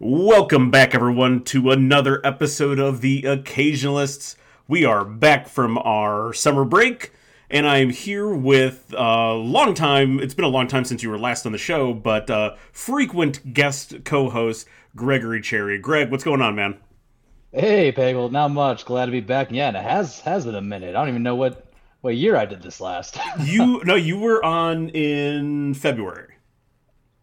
Welcome back, everyone, to another episode of The Occasionalists. We are back from our summer break, and I am here with it's been a long time since you were last on the show, but frequent guest co-host Gregory Cherry. Greg, what's going on, man? Hey, Pagel, not much. Glad to be back. Yeah, and it has been a minute. I don't even know what year I did this last. You were on in February.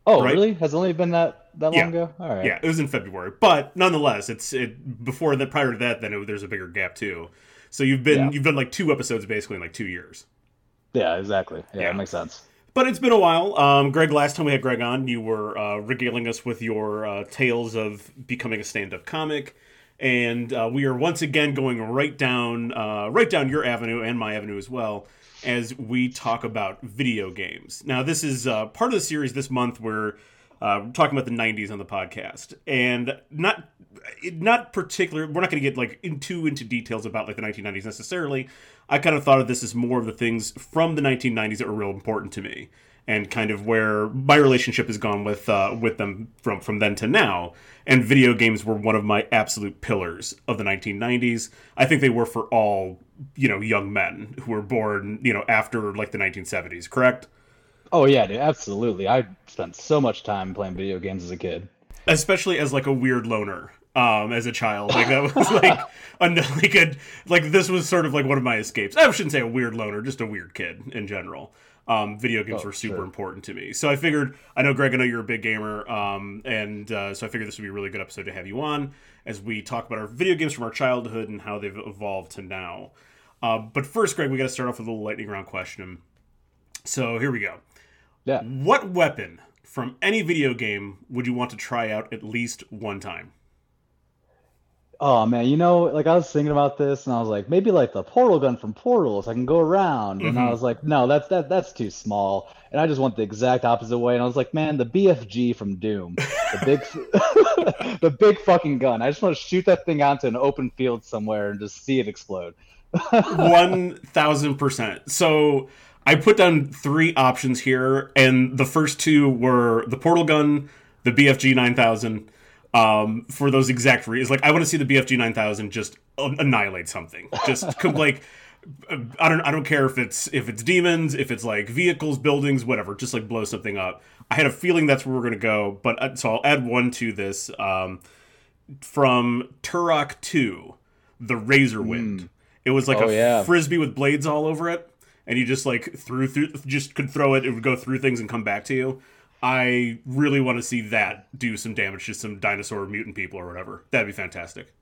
Oh, right? Really? Has it only been that long ago? All right. Yeah, it was in February. But nonetheless, it's before that, prior to that, then there's a bigger gap too. So you've done like two episodes basically in like 2 years. Yeah, exactly. Yeah, that makes sense. But it's been a while. Greg, last time we had Greg on, you were regaling us with your tales of becoming a stand-up comic. And we are once again going right down your avenue and my avenue as well, as we talk about video games. Now, this is part of the series this month where we're talking about the 90s on the podcast, and not particular. We're not going to get like into details about like the 1990s necessarily. I kind of thought of this as more of the things from the 1990s that were real important to me, and kind of where my relationship has gone with them from then to now. And video games were one of my absolute pillars of the 1990s. I think they were for all, young men who were born, after like the 1970s, correct? Oh yeah, dude, absolutely. I spent so much time playing video games as a kid. Especially as like a weird loner. As a child, like that was like this was sort of like one of my escapes. I shouldn't say a weird loner, just a weird kid in general. Video games were super important to me, so I figured. I know, Greg, I know you're a big gamer, and so I figured this would be a really good episode to have you on as we talk about our video games from our childhood and how they've evolved to now. But first, Greg, we got to start off with a little lightning round question. So here we go. Yeah. What weapon from any video game would you want to try out at least one time? Oh man, I was thinking about this, and I was like, maybe like the portal gun from Portal, so I can go around. Mm-hmm. And I was like, no, that's too small. And I just went the exact opposite way. And I was like, man, the BFG from Doom, the big fucking gun. I just want to shoot that thing out to an open field somewhere and just see it explode. 1,000%. So I put down three options here, and the first two were the portal gun, the BFG 9000. For those exact reasons, I want to see the BFG 9000 just annihilate something. Just I don't care if it's demons, if it's like vehicles, buildings, whatever. Just like blow something up. I had a feeling that's where we're gonna go, but so I'll add one to this from Turok 2, the Razor Wind. It was like frisbee with blades all over it, and you just like could throw it. It would go through things and come back to you. I really want to see that do some damage to some dinosaur mutant people or whatever. That'd be fantastic.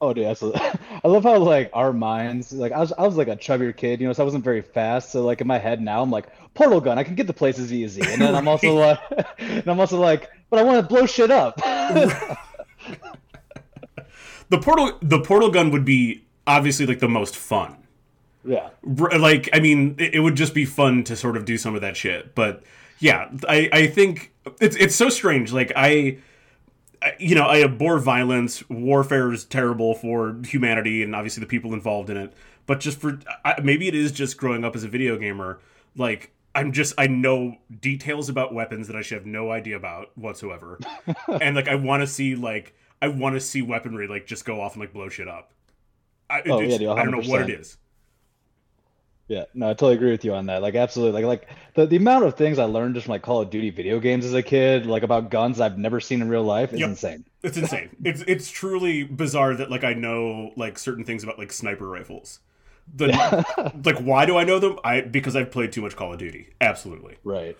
Oh, dude, absolutely. I love how, our minds... I was like, a chubbier kid, so I wasn't very fast. So, in my head now, I'm like, portal gun, I can get to places easy. And then I'm also like... and I'm also like, but I want to blow shit up. The portal gun would be, obviously, the most fun. Yeah. It would just be fun to sort of do some of that shit, but... Yeah, I think it's so strange. I abhor violence. Warfare is terrible for humanity and obviously the people involved in it. But just maybe it is just growing up as a video gamer. I know details about weapons that I should have no idea about whatsoever. And I want to see weaponry just go off and blow shit up. I don't know what it is. Yeah, no, I totally agree with you on that. Absolutely. The amount of things I learned just from Call of Duty video games as a kid, about guns I've never seen in real life, is insane. It's insane. It's truly bizarre that I know certain things about sniper rifles. Why do I know them? Because I've played too much Call of Duty. Absolutely. Right.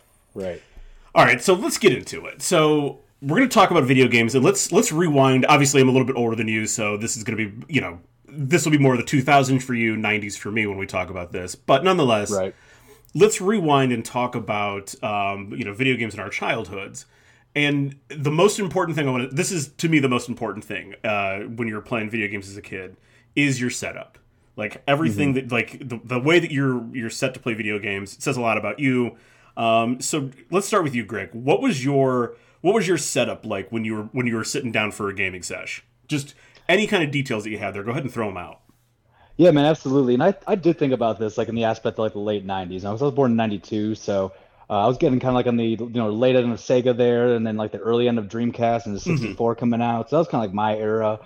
All right, so let's get into it. So we're going to talk about video games, and let's rewind. Obviously, I'm a little bit older than you, so this is going to be this will be more of the 2000s for you, 90s for me when we talk about this. But nonetheless, Let's rewind and talk about, video games in our childhoods. And the most important thing this is to me the most important thing when you're playing video games as a kid is your setup. Everything mm-hmm. that, the way that you're set to play video games, it says a lot about you. So let's start with you, Greg. What was your setup like when you were sitting down for a gaming sesh? Just any kind of details that you have there, go ahead and throw them out. Yeah, man, absolutely. And I did think about this, in the aspect of, the late 90s. I was born in 92, so I was getting kind of like on the late end of Sega there, and then like the early end of Dreamcast and the 64 coming out. So that was kind of like my era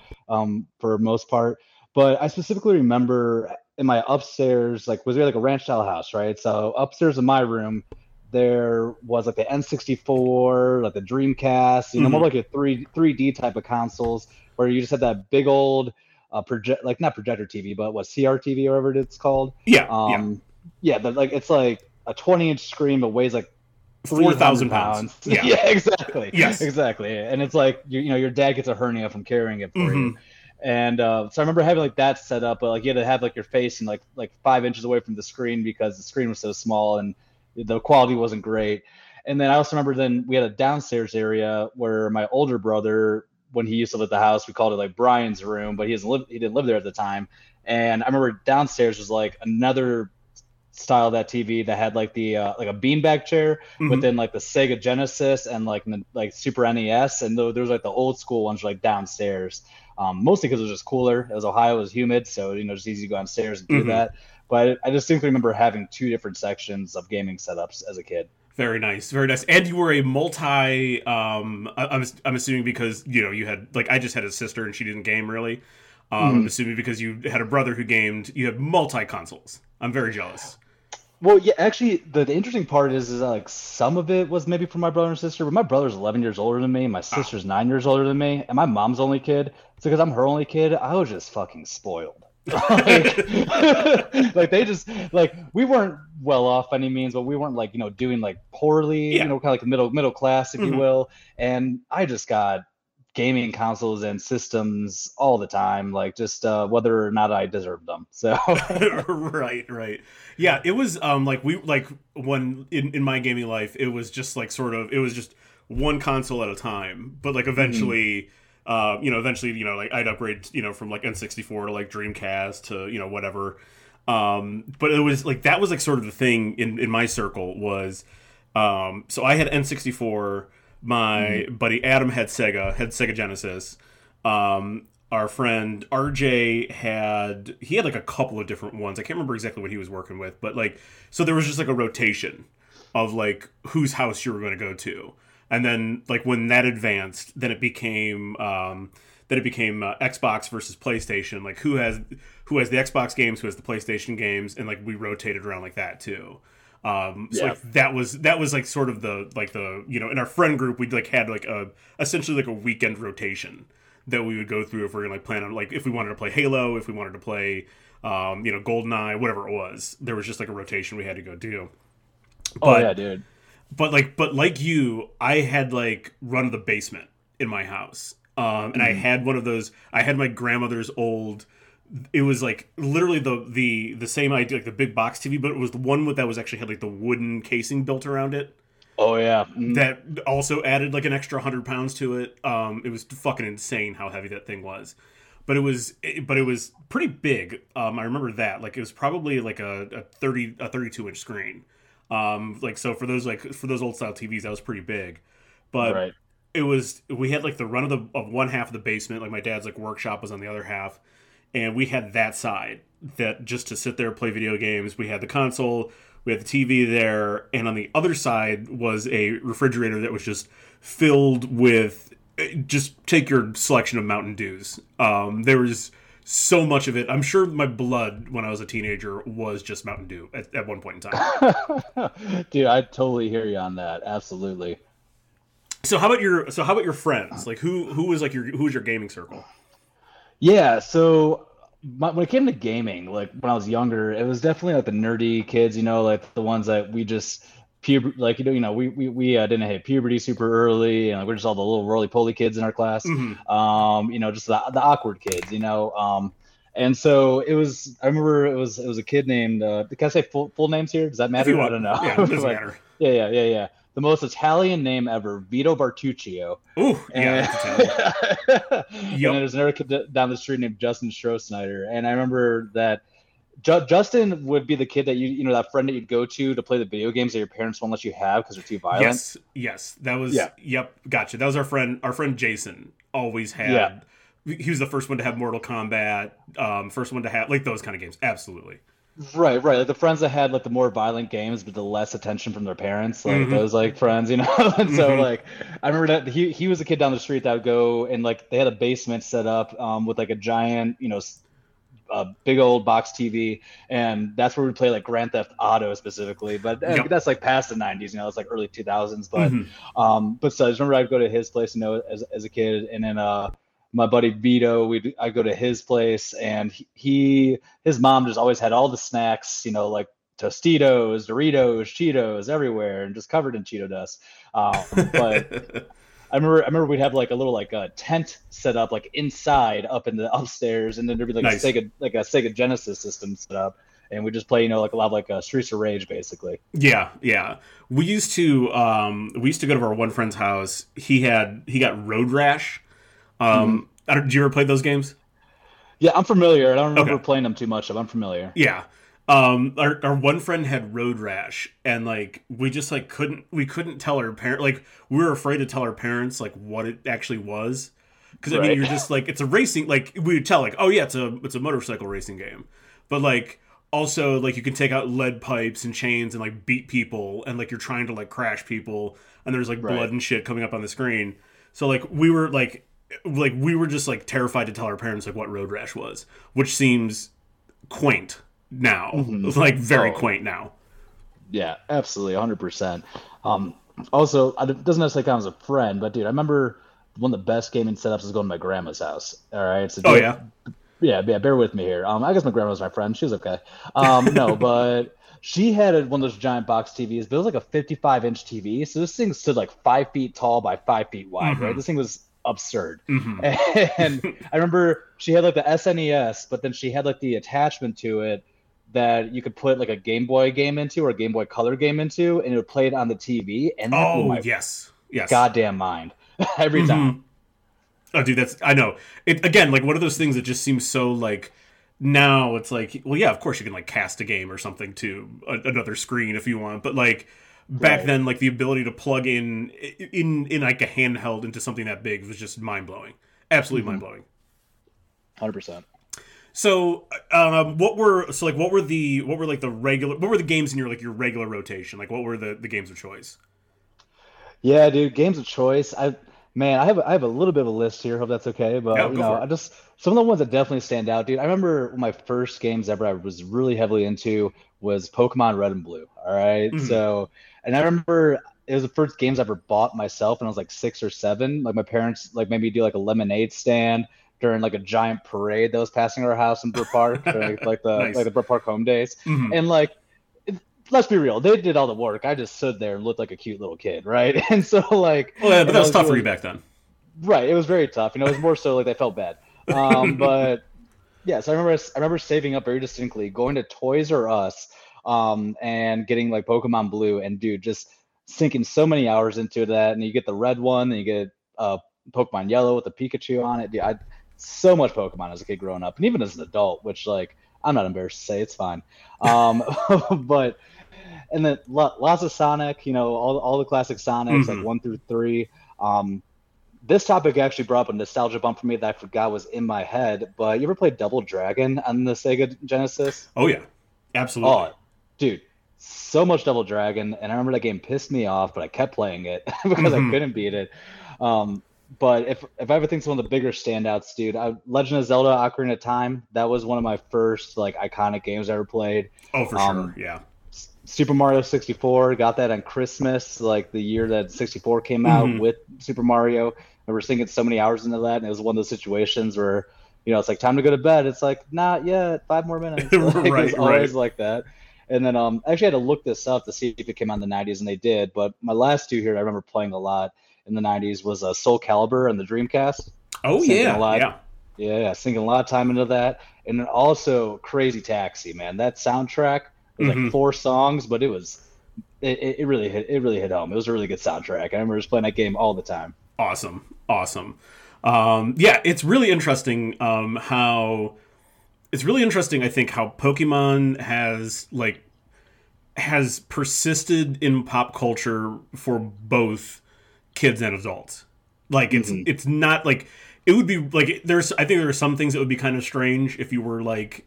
for most part. But I specifically remember in my upstairs, like, was there like a ranch style house, right? So upstairs in my room, there was like the N64, like the Dreamcast, more like a 3D type of consoles where you just had that big old not projector TV, but what CRTV or whatever it's called. Yeah, but like it's like a 20-inch screen, but weighs like 4,000 pounds. Yeah. Exactly. Yes, exactly. And it's like your dad gets a hernia from carrying it for you. And so I remember having like that set up, but like you had to have like your face and like 5 inches away from the screen because the screen was so small and the quality wasn't great. And then I also remember then we had a downstairs area where my older brother, when he used to live at the house, we called it like Brian's room, but he didn't live there at the time. And I remember downstairs was like another style of that TV that had like the like a beanbag chair within like the Sega Genesis and like Super NES, and there was like the old school ones like downstairs, mostly because it was just cooler. As Ohio was humid, so it's easy to go downstairs and do that. But I distinctly remember having two different sections of gaming setups as a kid. Very nice, very nice. And you were a multi. I'm assuming because you had like I just had a sister and she didn't game really. I'm assuming because you had a brother who gamed, you had multi consoles. I'm very jealous. Well, yeah, actually, the interesting part is like some of it was maybe from my brother and sister, but my brother's 11 years older than me, my sister's 9 years older than me, and my mom's only kid. So because I'm her only kid, I was just fucking spoiled. Like they just like we weren't well off by any means, but we weren't like doing like poorly, kind of like middle class, if you will. And I just got gaming consoles and systems all the time, like just whether or not I deserved them. So right, yeah, it was like we like when in my gaming life, it was just like sort of it was just one console at a time. But like eventually, eventually, like I'd upgrade, from like N64 to like Dreamcast to whatever. But it was like that was like sort of the thing in my circle was, so I had N64. My buddy Adam had Sega Genesis. Our friend RJ had like a couple of different ones. I can't remember exactly what he was working with, but like so there was just like a rotation of like whose house you were going to go to. And then like when that advanced, then it became Xbox versus PlayStation. Like who has the Xbox games, who has the PlayStation games, and like we rotated around like that too. So yeah. Like that was like sort of the like the in our friend group we like had like a essentially like a weekend rotation that we would go through if we were gonna like plan on like if we wanted to play Halo, if we wanted to play GoldenEye, whatever it was, there was just like a rotation we had to go do. But, oh yeah, dude. But like you, I had like run of the basement in my house, and I had one of those. I had my grandmother's old. It was like literally the same idea, like the big box TV, but it was the one with that was actually had like the wooden casing built around it. Oh yeah, that also added like an extra 100 pounds to it. It was fucking insane how heavy that thing was, but it was pretty big. I remember that like it was probably like a 32-inch screen. Like so for those old style TVs that was pretty big, but right. It was we had like the run of one half of the basement, like my dad's like workshop was on the other half. And we had that side that just to sit there and play video games. We had the console, we had the TV there, and on the other side was a refrigerator that was just filled with just take your selection of Mountain Dews. There was so much of it. I'm sure my blood when I was a teenager was just Mountain Dew at one point in time. Dude, I totally hear you on that. Absolutely. So how about your friends? Like who was your gaming circle? Yeah, so when it came to gaming, like when I was younger, it was definitely like the nerdy kids, like the ones that we just like we didn't hit puberty super early, and like, we're just all the little roly-poly kids in our class, just the awkward kids, And so it was. I remember it was a kid named. Can I say full names here? Does that matter? I don't know. Yeah, it doesn't matter. Yeah. The most Italian name ever, Vito Bartuccio. Ooh, yeah. And then there's another kid down the street named Justin Strohsnyder. And I remember that Justin would be the kid that that friend that you'd go to play the video games that your parents won't let you have because they're too violent. Yes. That was. Yeah. Yep. Gotcha. That was our friend. Our friend Jason always had. Yeah. He was the first one to have Mortal Kombat, first one to have, like, those kind of games. Absolutely. Right. Like the friends that had like the more violent games, but the less attention from their parents, like those like friends, you know. And so like I remember that he was a kid down the street that would go and like they had a basement set up with like a giant, you know, a big old box TV, and that's where we play like Grand Theft Auto specifically. But that's like past the 90s, you know, it's like early 2000s. But so I just remember I'd go to his place, you know, as a kid, and then my buddy Vito, I'd go to his place, and his mom just always had all the snacks, you know, like Tostitos, Doritos, Cheetos everywhere, and just covered in Cheeto dust. But I remember we'd have like a little like a tent set up like inside up in the upstairs, and then there'd be like a Sega Genesis system set up, and we just play, you know, like a lot of like Streets of Rage basically. Yeah. We used to go to our one friend's house. He got Road Rash. Did you ever play those games? Yeah, I'm familiar. I don't remember playing them too much, but I'm familiar. Yeah. Our one friend had Road Rash, and like we just like couldn't tell our parents, like we were afraid to tell our parents like what it actually was, because I mean you're just like, it's a racing, like we would tell like, oh yeah, it's a motorcycle racing game, but like also like you can take out lead pipes and chains and like beat people, and like you're trying to like crash people, and there's like blood and shit coming up on the screen. So like we were just terrified to tell our parents like what Road Rash was, which seems quaint now, like very quaint now. Yeah, absolutely, 100%. Also, it doesn't necessarily count as a friend, but dude, I remember one of the best gaming setups was going to my grandma's house. All right, so yeah, bear with me here. I guess my grandma was my friend. She was okay. No, but she had one of those giant box TVs, but it was like a 55-inch TV. So this thing stood like 5 feet tall by 5 feet wide. Right, this thing was absurd. And I remember she had like the SNES, but then she had like the attachment to it that you could put like a Game Boy game into, or a Game Boy Color game into, and it would play it on the TV. And that blew my goddamn mind every time. Oh, dude, I know. It again, like one of those things that just seems so like, now it's like, well, yeah, of course you can like cast a game or something to another screen if you want, but like back then, like the ability to plug in like a handheld into something that big was just mind blowing, absolutely mind blowing. 100%. So, what were the games in your regular rotation? Like, what were the games of choice? Yeah, dude, games of choice. I have a little bit of a list here. Hope that's okay. But yeah, you know, some of the ones that definitely stand out, dude. I remember my first games ever I was really heavily into was Pokemon Red and Blue. All right, so, and I remember it was the first games I ever bought myself, and I was like 6 or 7. Like my parents like made me do like a lemonade stand during like a giant parade that was passing our house in Brett Park, like the Brett Park home days. And like, let's be real, they did all the work. I just stood there and looked like a cute little kid, right? And so like, well, yeah, but that was tough for you back then, right? It was very tough. You know, it was more so like they felt bad. But yeah, so I remember saving up very distinctly, going to Toys R Us, and getting like Pokemon Blue, and dude, just sinking so many hours into that. And you get the red one, and you get Pokemon Yellow with the Pikachu on it. Dude, so much Pokemon as a kid growing up, and even as an adult, which like I'm not embarrassed to say, it's fine. But and then lots of Sonic, you know, all the classic Sonics, like 1 through 3. This topic actually brought up a nostalgia bump for me that I forgot was in my head. But you ever played Double Dragon on the Sega Genesis? Oh yeah, absolutely. Oh, dude, so much Double Dragon, and I remember that game pissed me off, but I kept playing it because I couldn't beat it. But if I ever think of one of the bigger standouts, dude, Legend of Zelda Ocarina of Time, that was one of my first like iconic games I ever played. Oh, for sure, yeah. Super Mario 64, got that on Christmas, like the year that 64 came out with Super Mario. I was sinking so many hours into that, and it was one of those situations where, you know, it's like time to go to bed. It's like, not yet, 5 more minutes. Like, right, it's always like that. And then actually I had to look this up to see if it came out in the 90s, and they did. But my last two here I remember playing a lot in the 90s was Soul Calibur and the Dreamcast. Oh, sinking a lot of time into that. And then also Crazy Taxi, man. That soundtrack was like 4 songs, but it was it really hit home. It was a really good soundtrack. I remember just playing that game all the time. Awesome. Yeah, it's really interesting I think how Pokemon has persisted in pop culture for both kids and adults. Like it's not like, it would be like, I think there are some things that would be kind of strange if you were like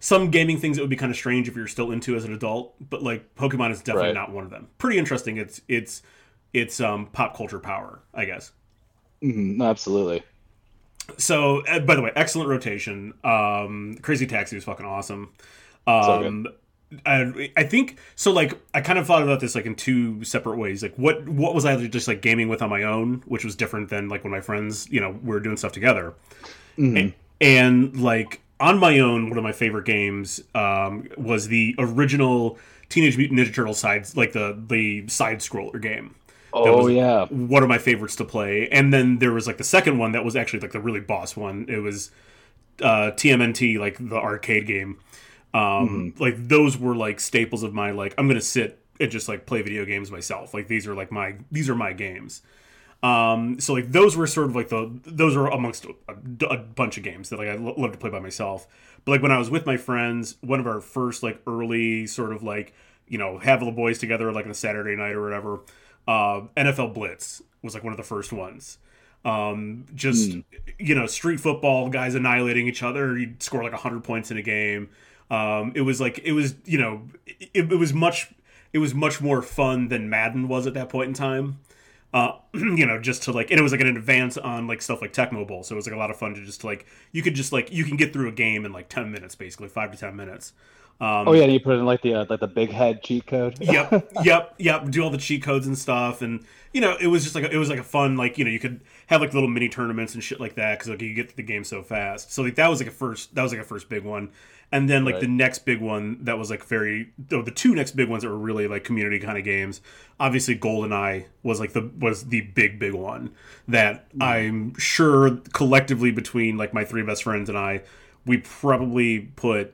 some gaming things that would be kind of strange if you're still into as an adult, but like Pokemon is definitely not one of them. Pretty interesting. It's pop culture power, I guess. Mm-hmm, absolutely. So, by the way, excellent rotation. Crazy Taxi was fucking awesome. I think so. Like, I kind of thought about this like in two separate ways. Like, what was I just like gaming with on my own, which was different than like when my friends, you know, we were doing stuff together. Mm-hmm. And like on my own, one of my favorite games was the original Teenage Mutant Ninja Turtles sides, like the side scroller game. Oh, yeah. One of my favorites to play. And then there was, like, the second one that was actually, like, the really boss one. It was TMNT, like, the arcade game. Like, those were, like, staples of my, like, I'm going to sit and just, like, play video games myself. Like, these are, like, my games. So, like, those were sort of, like, those are amongst a bunch of games that, like, I love to play by myself. But, like, when I was with my friends, one of our first, like, early sort of, like, you know, have the boys together, like, on a Saturday night or whatever, NFL Blitz was like one of the first ones. You know, street football, guys annihilating each other. You'd score like 100 points in a game. It was much more fun than Madden was at that point in time. You know, just to like, and it was like an advance on like stuff like Tecmo Bowl. So it was like a lot of fun to just like, you could just like, you can get through a game in like 10 minutes, basically 5 to 10 minutes. And you put in like the big head cheat code. Yep. Do all the cheat codes and stuff, and you know, it was just like it was like a fun like you know you could have like little mini tournaments and shit like that because like you get to the game so fast. So like that was like a first big one, and then like the next big one that was like the two next big ones that were really like community kind of games. Obviously, GoldenEye was the big one that I'm sure collectively between like my three best friends and I, we probably put.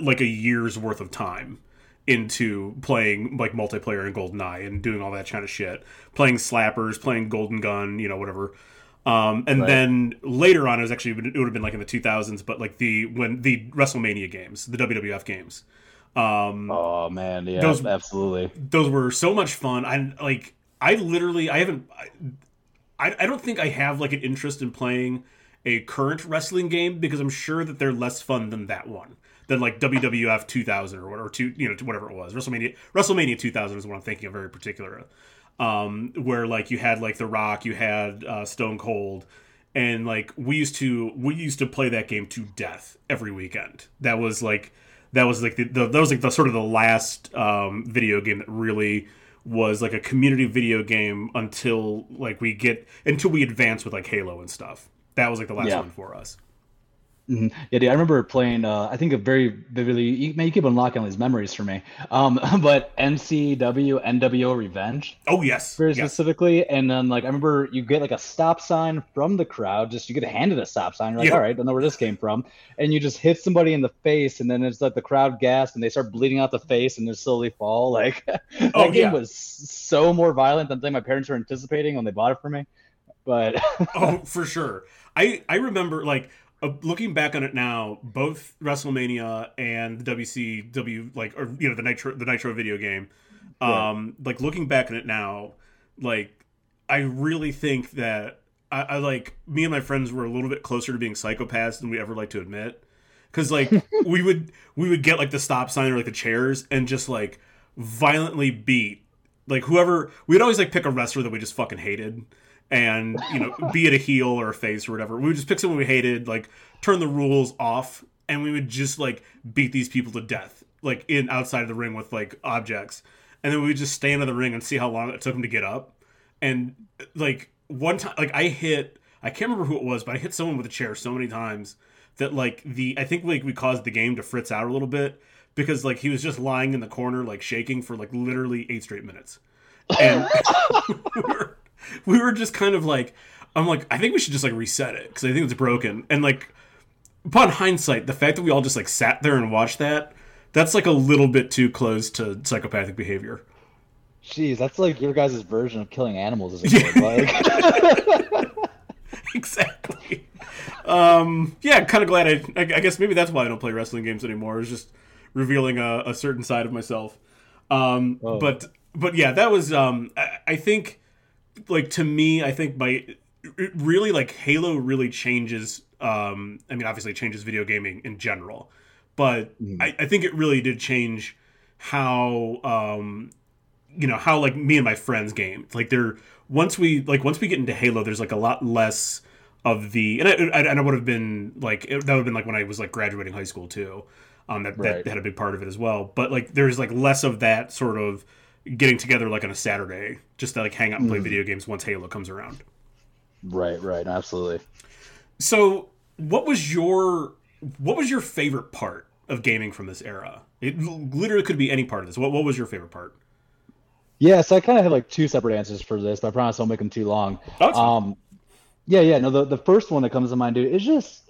Like a year's worth of time into playing like multiplayer in GoldenEye and doing all that kind of shit, playing Slappers, playing Golden Gun, you know, whatever. Then later on, it would have been like in the 2000s, but like when the WrestleMania games, the WWF games. Oh man, yeah, absolutely. Those were so much fun. I don't think I have like an interest in playing a current wrestling game because I'm sure that they're less fun than that one. Than like WWF 2000 or whatever, you know, whatever it was. WrestleMania 2000 is what I'm thinking of very particular. Where like you had like The Rock, you had Stone Cold, and like we used to play that game to death every weekend. That was like the sort of the last video game that really was like a community video game until we advanced with like Halo and stuff. That was like the last one for us. Mm-hmm. Yeah, dude, I remember playing, I think a very vividly, man, you keep unlocking all these memories for me, but MCW, NWO Revenge. Oh, yes. Specifically, and then, like, I remember you get, like, a stop sign from the crowd, just you get handed a stop sign, you're like, all right, I don't know where this came from, and you just hit somebody in the face, and then it's like the crowd gasped, and they start bleeding out the face, and they slowly fall, like, that game was so more violent than I think my parents were anticipating when they bought it for me, but... Oh, for sure. I remember, like... Looking back on it now, both WrestleMania and the WCW, like, or you know, the Nitro video game, like looking back on it now, like I really think that I like me and my friends were a little bit closer to being psychopaths than we ever like to admit, because like we would get like the stop sign or like the chairs and just like violently beat like whoever. We'd always like pick a wrestler that we just fucking hated. And, you know, be it a heel or a face or whatever, we would just pick someone we hated, like, turn the rules off, and we would just, like, beat these people to death, like, outside of the ring with, like, objects. And then we would just stay in the ring and see how long it took them to get up. And, like, one time, like, I can't remember who it was, but I hit someone with a chair so many times that, like, I think, like, we caused the game to fritz out a little bit because, like, he was just lying in the corner, like, shaking for, like, literally 8 straight minutes. And we were just kind of like, I'm like, I think we should just like reset it because I think it's broken. And like, upon hindsight, the fact that we all just like sat there and watched that's like a little bit too close to psychopathic behavior. Jeez, that's like your guys' version of killing animals. As a kid, like. Exactly. Yeah, kind of glad I guess maybe that's why I don't play wrestling games anymore. It's just revealing a certain side of myself. But yeah, that was, I think... Like, to me, I think really, like, Halo really changes, I mean, obviously changes video gaming in general. But I think it really did change how, you know, how like me and my friends game. Like they're once we get into Halo, there's like a lot less of the, and I would have been like, that would have been like when I was like graduating high school too. That had a big part of it as well. But like there's like less of that sort of getting together like on a Saturday just to like hang out and play video games once Halo comes around. Right, absolutely. So what was your favorite part of gaming from this era? It literally could be any part of this. What was your favorite part? Yeah, so I kind of had like two separate answers for this, but I promise I won't make them too long. That's fine. Yeah. No, the first one that comes to mind, dude, is just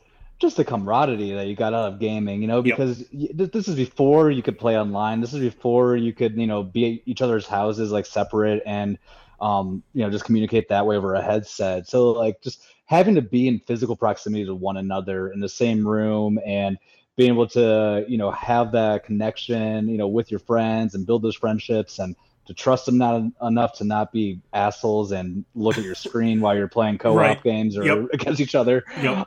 the camaraderie that you got out of gaming, you know, because this is before you could play online. This is before you could, you know, be at each other's houses, like separate and, you know, just communicate that way over a headset. So like just having to be in physical proximity to one another in the same room and being able to, you know, have that connection, you know, with your friends and build those friendships and to trust them not enough to not be assholes and look at your screen while you're playing co-op games or against each other. Yep.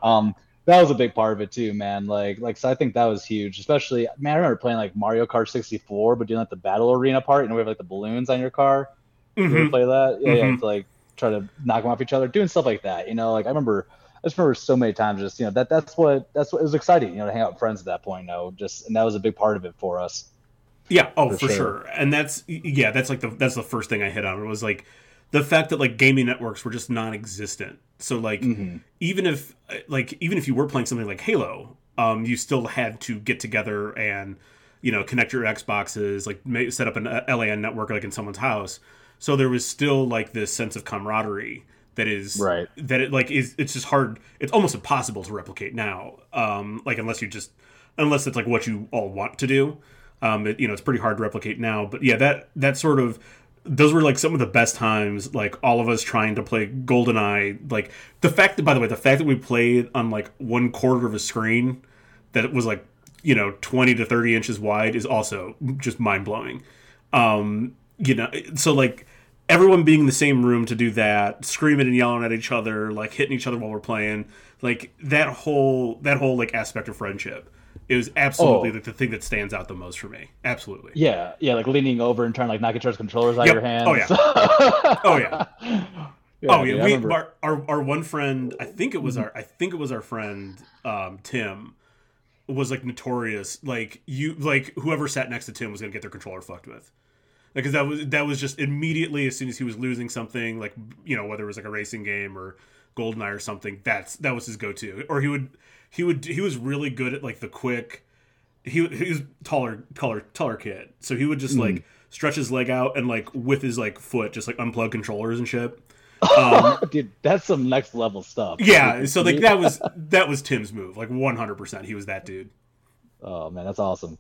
That was a big part of it too, man. Like, so I think that was huge, especially, man, I remember playing like Mario Kart 64, but doing like the battle arena part, and we have like the balloons on your car. Mm-hmm. You ever play that? Yeah, yeah. To, like try to knock them off each other, doing stuff like that. You know, like I just remember so many times just, you know, that's what it was exciting, you know, to hang out with friends at that point, you know, just, and that was a big part of it for us. Yeah. Oh, for sure. And that's the first thing I hit on. It was like the fact that like gaming networks were just non-existent. So like even if you were playing something like Halo, you still had to get together and, you know, connect your Xboxes, like set up an LAN network like in someone's house. So there was still like this sense of camaraderie that is it's just hard. It's almost impossible to replicate now. Like unless it's like what you all want to do. It's pretty hard to replicate now, but yeah, that sort of, those were like some of the best times, like all of us trying to play GoldenEye. Like the fact that we played on like one quarter of a screen that was like, you know, 20 to 30 inches wide is also just mind blowing. You know, so like everyone being in the same room to do that, screaming and yelling at each other, like hitting each other while we're playing, like that whole like aspect of friendship. It was absolutely like the thing that stands out the most for me. Absolutely. Yeah. Yeah. Like leaning over and trying to like knock each other's controllers out of your hands. Oh, yeah. Yeah. I remember. Our one friend, I think it was our friend, Tim, was like notorious. Like whoever sat next to Tim was going to get their controller fucked with. Because that was just immediately as soon as he was losing something, like, you know, whether it was like a racing game or GoldenEye or something, that was his go-to. Or he was really good at like the quick. He was taller kid, so he would just like stretch his leg out and like with his like foot just like unplug controllers and shit. Dude, that's some next level stuff. Yeah, so like that was Tim's move, like 100%. He was that dude. Oh man, that's awesome.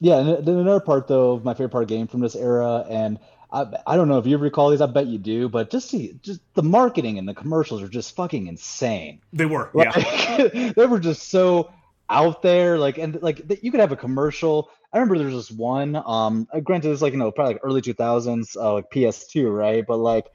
Yeah, and then another part though of my favorite part of game from this era, and I don't know if you recall these. I bet you do, but just the marketing and the commercials are just fucking insane. They were, they were just so out there. Like, and like you could have a commercial. I remember there's this one. Granted, it's like, you know, probably like early 2000s, like PS2, right? But like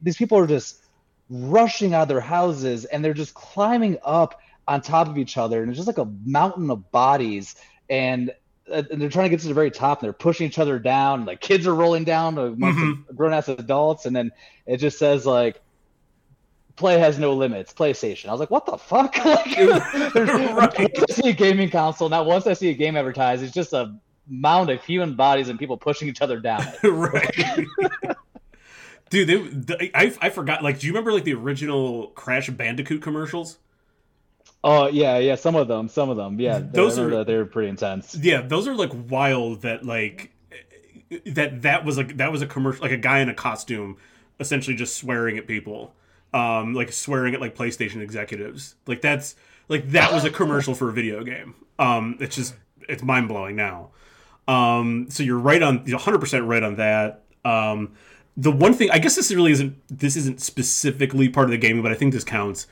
these people are just rushing out of their houses and they're just climbing up on top of each other, and it's just like a mountain of bodies and they're trying to get to the very top, and they're pushing each other down. Like kids are rolling down amongst grown-ass adults, and then it just says like, "Play has no limits, PlayStation." I was like, "What the fuck?" Like, I see a gaming console. Not once I see a game advertised. It's just a mound of human bodies and people pushing each other down. Right, dude. I forgot. Like, do you remember like the original Crash Bandicoot commercials? Oh yeah, some of them, yeah. They're pretty intense. Yeah, those are like wild. That was a commercial, like a guy in a costume, essentially just swearing at people, like swearing at like PlayStation executives. Like that's like that was a commercial for a video game. It's mind blowing now. So you're 100% right on that. The one thing, I guess this isn't specifically part of the gaming, but I think this counts.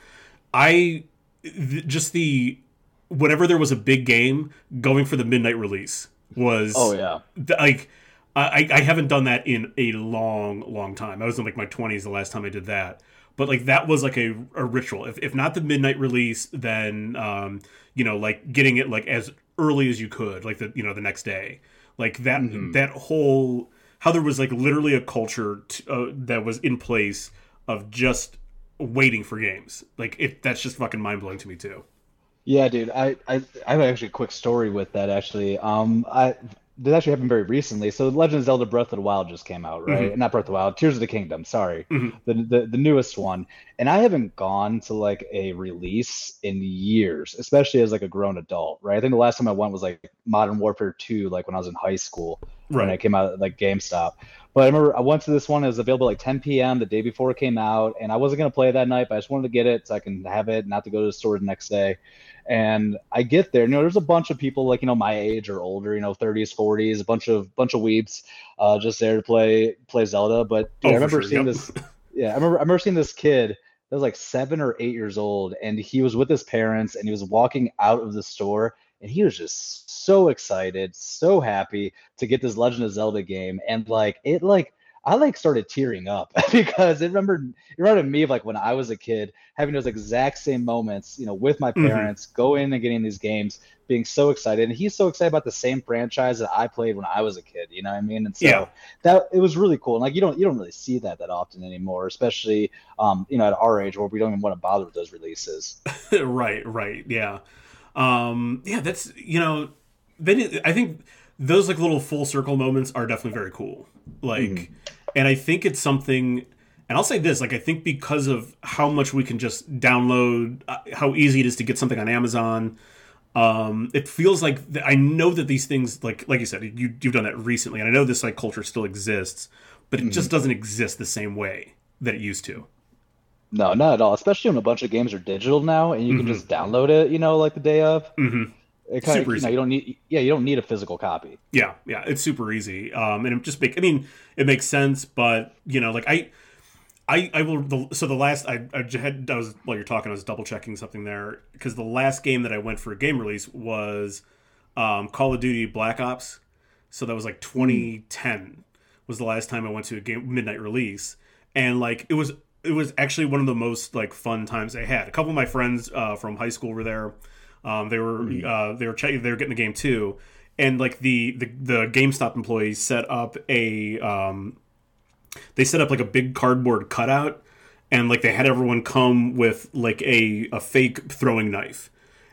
Whenever there was a big game, going for the midnight release was... Oh, yeah. Like, I haven't done that in a long, long time. I was in, like, my 20s the last time I did that. But, like, that was, like, a ritual. If not the midnight release, then, you know, like, getting it, like, as early as you could, like the next day, like that that whole how there was like literally a culture that was in place of just waiting for games. Like that's just fucking mind blowing to me too. Yeah, dude, I have actually a quick story with that actually. This actually happened very recently. So Legend of Zelda Breath of the Wild just came out, right? Mm-hmm. Not Breath of the Wild, Tears of the Kingdom, sorry. Mm-hmm. The newest one. And I haven't gone to like a release in years, especially as like a grown adult, right? I think the last time I went was like Modern Warfare 2, like when I was in high school. Right. When it came out at like GameStop. But I remember I went to this one, it was available at like 10 p.m. the day before it came out, and I wasn't going to play it that night, but I just wanted to get it so I can have it, not to go to the store the next day. And I get there, there's a bunch of people like, my age or older, 30s, 40s, a bunch of weeps just there to play Zelda. But dude, I remember seeing this. Yeah, I remember seeing this kid that was like 7 or 8 years old, and he was with his parents, and he was walking out of the store, and he was just so excited, so happy to get this Legend of Zelda game, and I started tearing up because it reminded me of like when I was a kid having those exact same moments, with my parents, going and getting these games, being so excited. And he's so excited about the same franchise that I played when I was a kid, you know what I mean? And so that it was really cool. And like, you don't really see that often anymore, especially, at our age where we don't even want to bother with those releases. Right. Yeah. That's, then I think those like little full circle moments are definitely very cool. And I think it's something, and I'll say this, I think because of how much we can just download, how easy it is to get something on Amazon, it feels like I know that these things, like you said, you've done that recently, and I know this like culture still exists, but it just doesn't exist the same way that it used to. No, not at all. Especially when a bunch of games are digital now, and you can just download it, like the day of. Mm-hmm. It kind super of, easy. You don't need a physical copy. Yeah, it's super easy. And it just it makes sense, but while you're talking, I was double checking something there because the last game that I went for a game release was Call of Duty Black Ops. So that was like 2010 was the last time I went to a game midnight release, and it was actually one of the most fun times I had. A couple of my friends from high school were there. They were getting the game too, and the GameStop employees set up a big cardboard cutout, and they had everyone come with a fake throwing knife,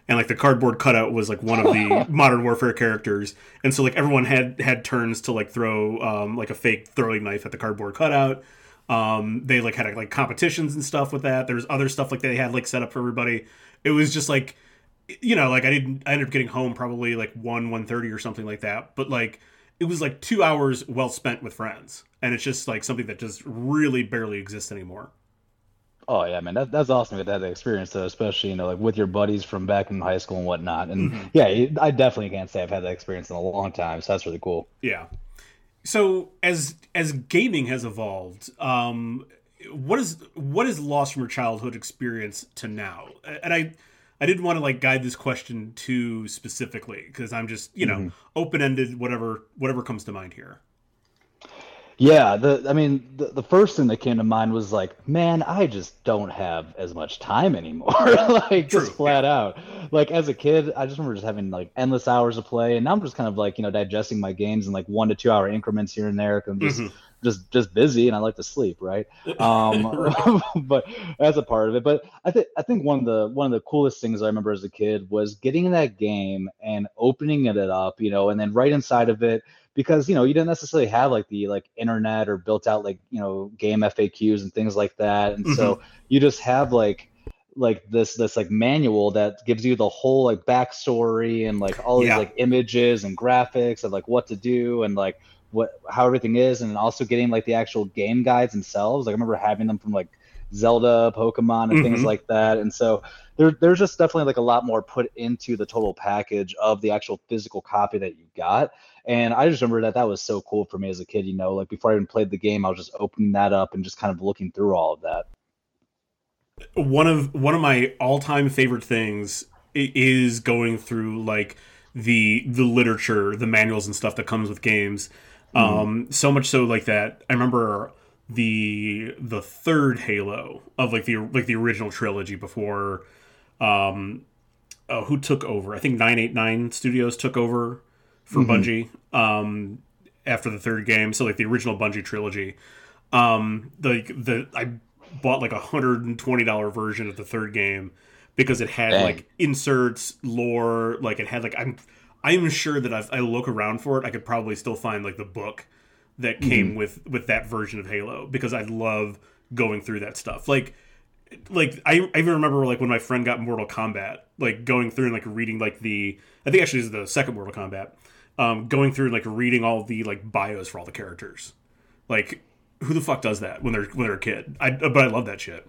and the cardboard cutout was one of the Modern Warfare characters, and so everyone had turns to throw a fake throwing knife at the cardboard cutout. They had competitions and stuff with that. There's other stuff they had set up for everybody. It was just I ended up getting home probably 1:30 or something like that. But it was 2 hours well spent with friends, and it's just something that just really barely exists anymore. Oh yeah, man, that's awesome to have that experience though, especially with your buddies from back in high school and whatnot. And I definitely can't say I've had that experience in a long time. So that's really cool. Yeah. So as gaming has evolved, what is lost from your childhood experience to now? And I didn't want to guide this question too specifically because I'm just, open-ended, whatever comes to mind here. Yeah. The first thing that came to mind was man, I just don't have as much time anymore. True. Just flat out. As a kid, I just remember just having endless hours to play. And now I'm just kind of digesting my games in 1 to 2 hour increments here and there. Cause I'm just busy, and I like to sleep, right? But that's a part of it. But I think one of the coolest things I remember as a kid was getting that game and opening it up, and then right inside of it, because you didn't necessarily have the internet or built out game FAQs and things like that, and so you just have this manual that gives you the whole backstory and all these images and graphics of what to do and how everything is, and also getting the actual game guides themselves. I remember having them from Zelda, Pokemon, and things like that. And so there's just definitely a lot more put into the total package of the actual physical copy that you got. And I just remember that was so cool for me as a kid, before I even played the game, I was just opening that up and just kind of looking through all of that. One of my all-time favorite things is going through the literature, the manuals and stuff that comes with games. So much so that I remember the third Halo of the original trilogy before who took over. I think 989 Studios took over for Bungie after the third game. So like the original Bungie trilogy, I bought like a $120 version of the third game because it had like inserts, lore, like it had like I'm sure that I look around for it. I could probably still find like the book that came with that version of Halo because I love going through that stuff. Like I even remember like when my friend got Mortal Kombat, like going through and like reading like the I think actually this is the second Mortal Kombat, going through and like reading all the like bios for all the characters. Like who the fuck does that when they're a kid? But I love that shit.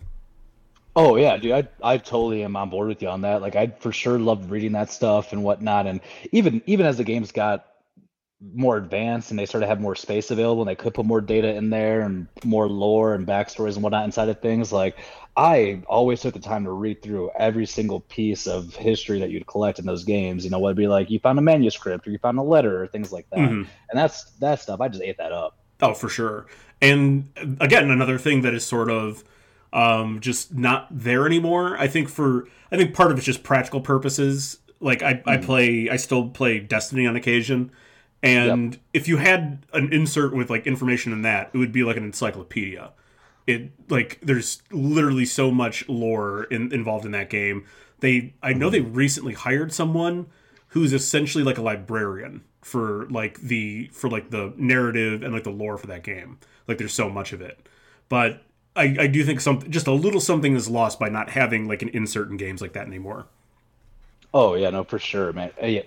Oh yeah, dude, I totally am on board with you on that. Like I for sure loved reading that stuff and whatnot, and even as the games got more advanced and they started to have more space available and they could put more data in there and more lore and backstories and whatnot inside of things, like I always took the time to read through every single piece of history that you'd collect in those games. You know, whether it be like you found a manuscript or you found a letter or things like that. Mm-hmm. And that stuff, I just ate that up. Oh, for sure. And again, another thing that is sort of just not there anymore. I think part of it's just practical purposes. Like I still play Destiny on occasion. And if you had an insert with like information in that, it would be like an encyclopedia. It like there's literally so much lore involved in that game. I know they recently hired someone who's essentially like a librarian for the narrative and like the lore for that game. Like there's so much of it, but I do think just a little something is lost by not having like an insert in games like that anymore. Oh yeah, no, for sure, man. Yeah,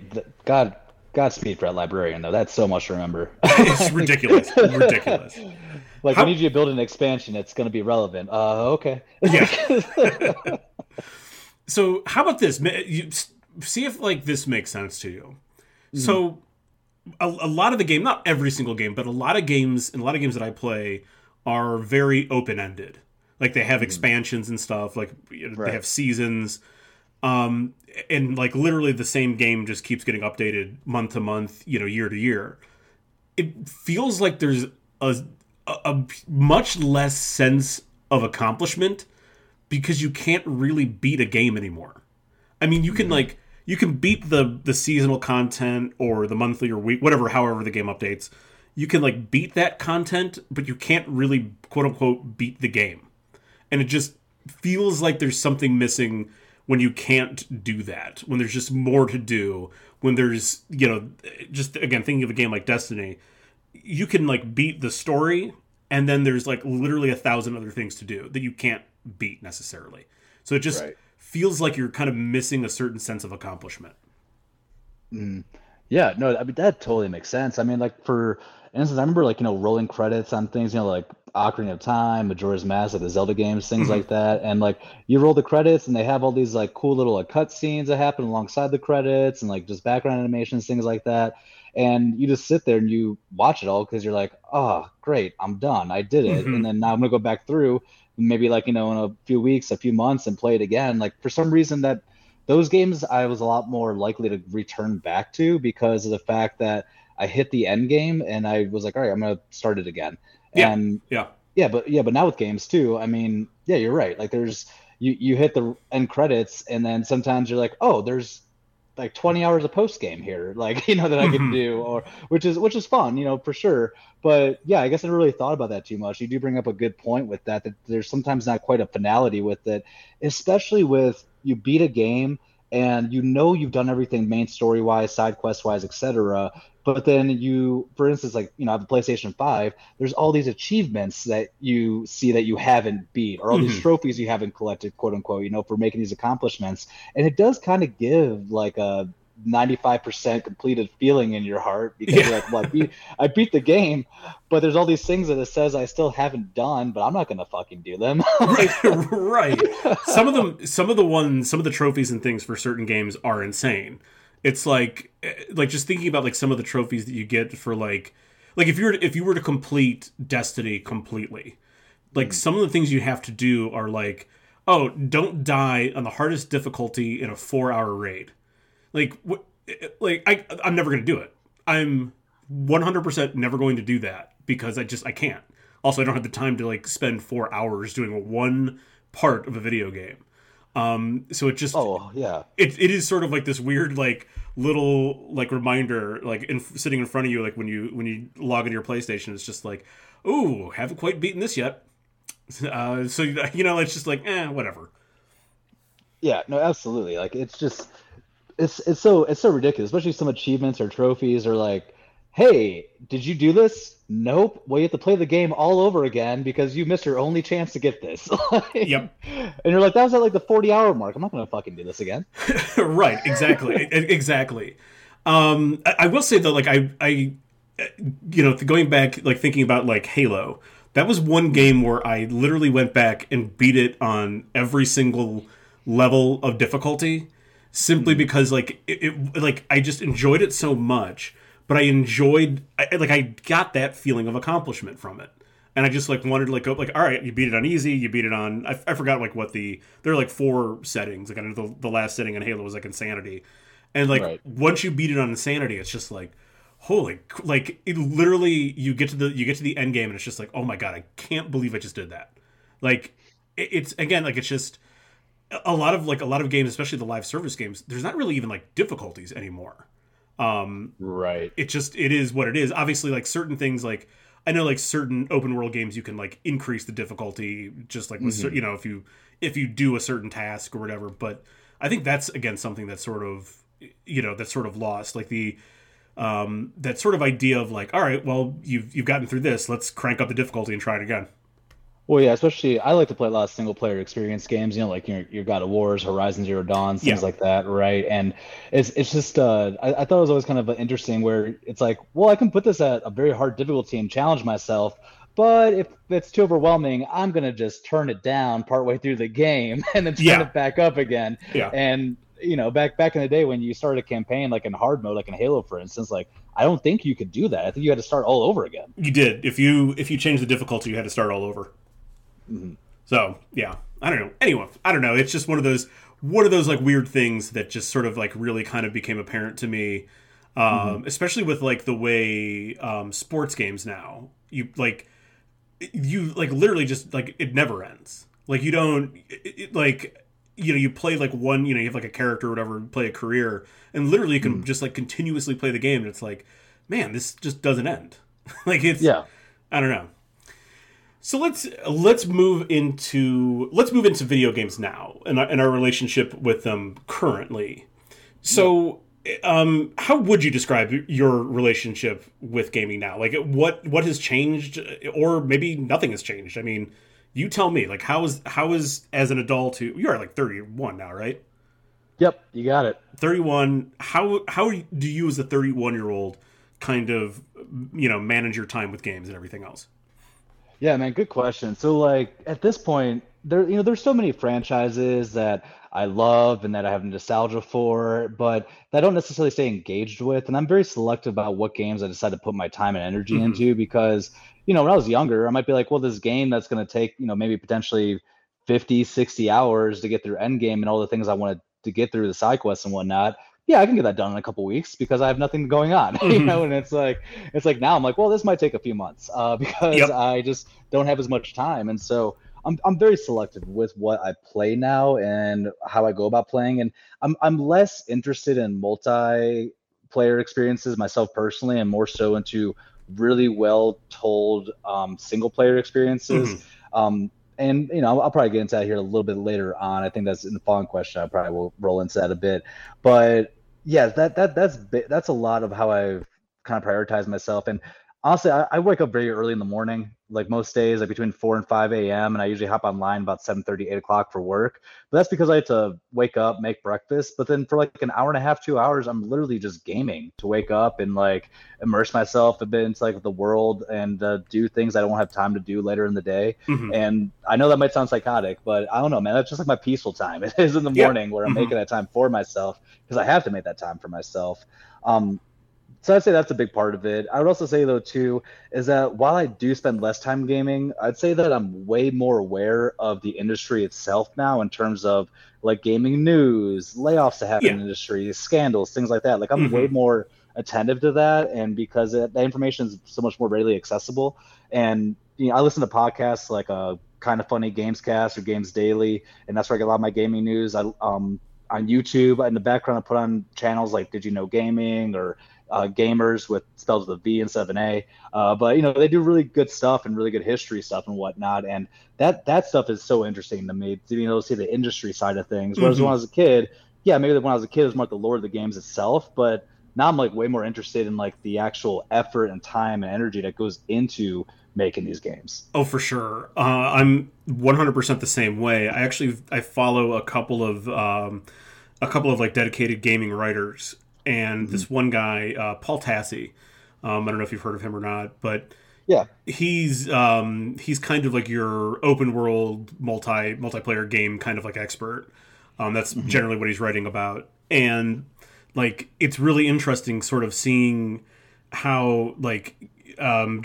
Godspeed for that librarian, though. That's so much to remember. It's ridiculous. Ridiculous. Like, I need you to build an expansion that's going to be relevant. Okay. Yeah. So, how about this? See if, like, this makes sense to you. Mm. So, a lot of the game, not every single game, but a lot of games that I play are very open-ended. Like, they have expansions and stuff. Like, they have seasons. And like literally the same game just keeps getting updated month to month, you know, year to year. It feels like there's a much less sense of accomplishment because you can't really beat a game anymore. I mean, you can like you can beat the seasonal content or the monthly or week, whatever, however the game updates. You can like beat that content, but you can't really quote unquote beat the game. And it just feels like there's something missing when you can't do that, when there's just more to do, when there's, you know, just, again, thinking of a game like Destiny, you can, like, beat the story, and then there's, like, literally 1,000 other things to do that you can't beat, necessarily. So it just feels like you're kind of missing a certain sense of accomplishment. Mm. Yeah, no, I mean, that totally makes sense. I mean, like, for instance, I remember, like, you know, rolling credits on things, you know, like, Ocarina of Time, Majora's Mask, like the Zelda games, things like that, and like you roll the credits, and they have all these like cool little like cutscenes that happen alongside the credits, and like just background animations, things like that, and you just sit there and you watch it all because you're like, oh, great, I'm done, I did it, and then now I'm gonna go back through, maybe like you know in a few months, and play it again. Like for some reason that those games I was a lot more likely to return back to because of the fact that I hit the end game and I was like, all right, I'm gonna start it again. And but now with games too, I mean, yeah, you're right. Like there's, you hit the end credits and then sometimes you're like, oh, there's like 20 hours of post game here. Like, you know, that I can do, or, which is fun, you know, for sure. But yeah, I guess I never really thought about that too much. You do bring up a good point with that, that there's sometimes not quite a finality with it, especially with you beat a game and you know, you've done everything main story wise, side quest wise, etc. But then you, for instance, like, you know, I have a PlayStation 5, there's all these achievements that you see that you haven't beat or all these trophies you haven't collected, quote unquote, you know, for making these accomplishments. And it does kind of give like a 95% completed feeling in your heart because you're like, well, I beat the game, but there's all these things that it says I still haven't done, but I'm not going to fucking do them. Right. Some of the trophies and things for certain games are insane. It's like just thinking about like some of the trophies that you get for like if you were to complete Destiny completely, like some of the things you have to do are like, oh, don't die on the hardest difficulty in a 4-hour raid. Like I'm never going to do it. I'm 100% never going to do that because I can't. Also, I don't have the time to like spend 4 hours doing one part of a video game. So it just it is sort of like this weird like little like reminder like sitting in front of you like when you log into your PlayStation. It's just like, ooh, haven't quite beaten this yet. So you know, it's just like whatever. Yeah, no, absolutely. Like it's just it's so ridiculous. Especially some achievements or trophies are like, hey, did you do this? Nope. Well, you have to play the game all over again because you missed your only chance to get this. Yep. And you're like, that was at like the 40-hour mark. I'm not going to fucking do this again. Right. Exactly. Exactly. I will say though, like I, you know, going back, like thinking about like Halo, that was one game where I literally went back and beat it on every single level of difficulty simply because like it like I just enjoyed it so much. But I enjoyed, I got that feeling of accomplishment from it. And I just, like, wanted to, like, go, like, all right, you beat it on easy, you beat it on, I forgot, like, what there are, like, 4 settings. Like, I know the last setting in Halo was, like, Insanity. And, like, right. Once you beat it on Insanity, it's just, like, holy, like, it literally, you get to the end game, and it's just, like, oh, my God, I can't believe I just did that. Like, it's, again, like, it's just a lot of games, especially the live service games, there's not really even, like, difficulties anymore. Right. It is what it is. Obviously, like certain things, like I know, like certain open world games, you can like increase the difficulty, just like with you know, if you do a certain task or whatever. But I think that's again something that's sort of, you know, that's sort of lost, like the that sort of idea of like, all right, well, you've gotten through this, let's crank up the difficulty and try it again. Well, yeah, especially I like to play a lot of single player experience games, you know, like your God of Wars, Horizon Zero Dawn, things like that, right? And it's just I thought it was always kind of interesting where it's like, well, I can put this at a very hard difficulty and challenge myself, but if it's too overwhelming, I'm gonna just turn it down partway through the game and then turn it back up again. Yeah. And you know, back in the day when you started a campaign like in hard mode, like in Halo, for instance, like I don't think you could do that. I think you had to start all over again. You did. If you changed the difficulty, you had to start all over. Mm-hmm. So yeah, I don't know. Anyway, I don't know. It's just one of those like weird things that just sort of like really kind of became apparent to me, especially with like the way sports games now you literally just like it never ends. Like you don't like you know you play like one you know you have like a character or whatever play a career and literally you can just like continuously play the game and it's like man this just doesn't end. Like it's I don't know. So let's move into video games now and our relationship with them currently. So, how would you describe your relationship with gaming now? Like, what has changed, or maybe nothing has changed? I mean, you tell me. Like, how is as an adult who you are like 31 now, right? Yep, you got it. 31. How do you as a 31-year-old kind of you know manage your time with games and everything else? Yeah, man, good question. So, like, at this point, there's so many franchises that I love and that I have nostalgia for, but that I don't necessarily stay engaged with. And I'm very selective about what games I decide to put my time and energy into because, you know, when I was younger, I might be like, well, this game that's going to take, you know, maybe potentially 50, 60 hours to get through endgame and all the things I wanted to get through, the side quests and whatnot. Yeah, I can get that done in a couple weeks because I have nothing going on, you know. And it's like now I'm like, well, this might take a few months because I just don't have as much time, and so I'm very selective with what I play now and how I go about playing, and I'm less interested in multiplayer experiences myself personally, and more so into really well told single player experiences. And, you know, I'll probably get into that here a little bit later on. I think that's in the following question. I probably will roll into that a bit. But, yeah, that's a lot of how I've kind of prioritized myself. And, honestly, I wake up very early in the morning, like most days, like between 4 and 5 a.m., and I usually hop online about 7:30, 8 o'clock for work. But that's because I have to wake up, make breakfast. But then for like an hour and a half, 2 hours, I'm literally just gaming to wake up and like immerse myself a bit into like the world and do things I don't have time to do later in the day. And I know that might sound psychotic, but I don't know, man. That's just like my peaceful time. It is in the morning where I'm making that time for myself because I have to make that time for myself. So I'd say that's a big part of it. I would also say, though, too, is that while I do spend less time gaming, I'd say that I'm way more aware of the industry itself now in terms of, like, gaming news, layoffs that happen in the industry, scandals, things like that. Like, I'm way more attentive to that, and because that information is so much more readily accessible. And, you know, I listen to podcasts like Kind of Funny Gamescast or Games Daily, and that's where I get a lot of my gaming news. On YouTube, in the background, I put on channels like Did You Know Gaming or Gamers with spells with a V instead of an A. But, you know, they do really good stuff and really good history stuff and whatnot. And that stuff is so interesting to me, to be able to see the industry side of things. Whereas when I was a kid, it was more like the lore of the games itself. But now I'm, like, way more interested in, like, the actual effort and time and energy that goes into making these games. Oh, for sure. I'm 100% the same way. I follow a couple of like dedicated gaming writers, and this one guy, Paul Tassi. I don't know if you've heard of him or not, but yeah, he's kind of like your open world multiplayer game kind of like expert. That's generally what he's writing about, and like it's really interesting, sort of seeing how like. For an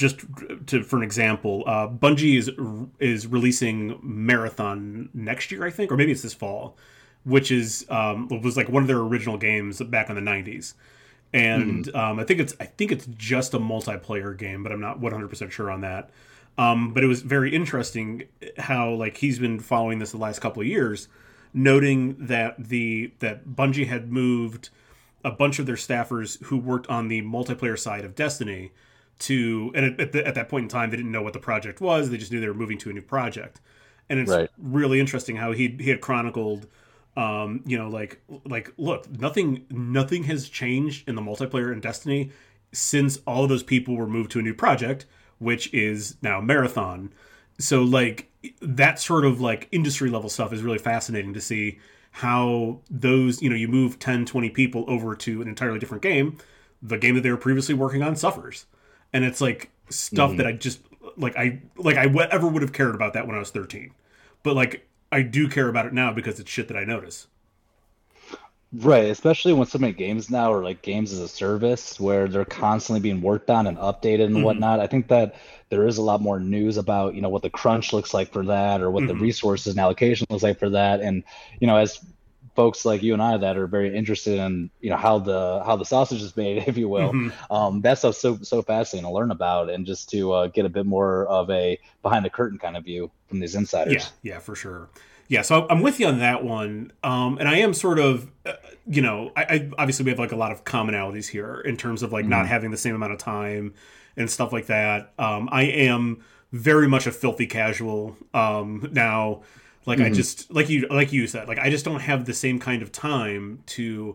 example, Bungie is releasing Marathon next year, I think, or maybe it's this fall, which is was like one of their original games back in the 90s, and I think it's just a multiplayer game, but I'm not 100% sure on that. But it was very interesting how like he's been following this the last couple of years, noting that that Bungie had moved a bunch of their staffers who worked on the multiplayer side of Destiny. At that point in time, they didn't know what the project was. They just knew they were moving to a new project, and it's really interesting how he had chronicled, look, nothing has changed in the multiplayer in Destiny since all of those people were moved to a new project, which is now Marathon. So like that sort of like industry level stuff is really fascinating to see how those, you move 10, 20 people over to an entirely different game. The game that they were previously working on suffers. And it's like stuff that I just I ever would have cared about that when I was 13, but like I do care about it now because it's shit that I notice. Right, especially when so many games now are like games as a service where they're constantly being worked on and updated and whatnot. I think that there is a lot more news about what the crunch looks like for that or what the resources and allocation looks like for that, and as folks like you and I that are very interested in how the sausage is made, if you will. That stuff's so fascinating to learn about, and just to get a bit more of a behind the curtain kind of view from these insiders. Yeah, for sure. Yeah, so I'm with you on that one, and I am sort of I obviously we have like a lot of commonalities here in terms of like not having the same amount of time and stuff like that. I am very much a filthy casual now. Like I just like you said, like I just don't have the same kind of time to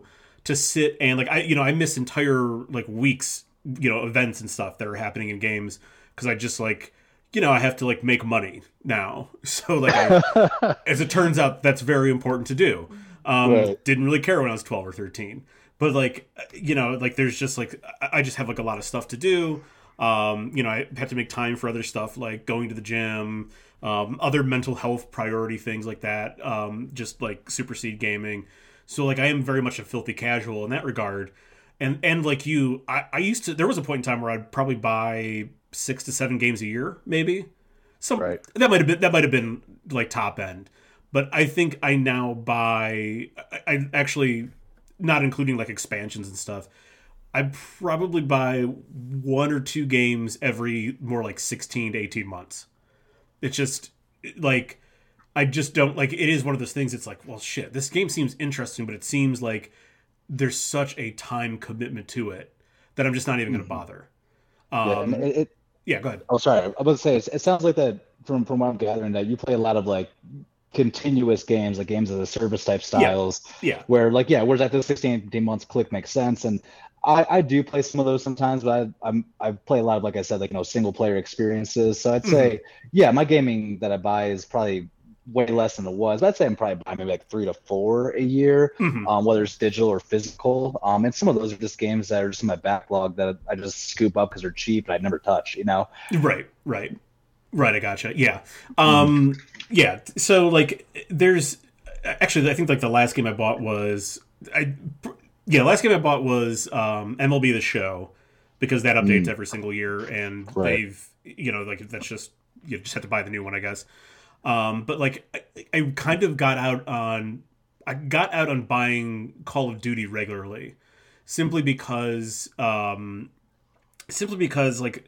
sit and like I miss entire like weeks, events and stuff that are happening in games because I just like I have to like make money now. So like as it turns out, that's very important to do. Didn't really care when I was 12 or 13, but like there's just like I just have like a lot of stuff to do. I have to make time for other stuff like going to the gym. Other mental health priority things like that, just like supersede gaming. So like I am very much a filthy casual in that regard. And like you, I used to, there was a point in time where I'd probably buy 6 to 7 games a year, maybe. That might have been like top end. But I think I now buy, I actually, not including like expansions and stuff, I probably buy 1 or 2 games every more like 16 to 18 months. It's just like I just don't like it is one of those things. It's like, well, shit, this game seems interesting, but it seems like there's such a time commitment to it that I'm just not even going to bother. Go ahead. Oh, sorry. I was about to say it sounds like that from what I'm gathering that you play a lot of like continuous games, like games of the service type styles. Yeah. Where's at the 16-18 months click makes sense and. I do play some of those sometimes, but I play a lot of, like I said, like single player experiences. So I'd say, my gaming that I buy is probably way less than it was. But I'd say I'm probably buying maybe like 3 to 4 a year, whether it's digital or physical. And some of those are just games that are just in my backlog that I just scoop up because they're cheap and I'd never touch. Right. I gotcha. Yeah. Yeah. So like, there's actually I think like the last game I bought was MLB The Show, because that updates every single year, and you just have to buy the new one, I guess. But like I kind of got out on buying Call of Duty regularly, simply because like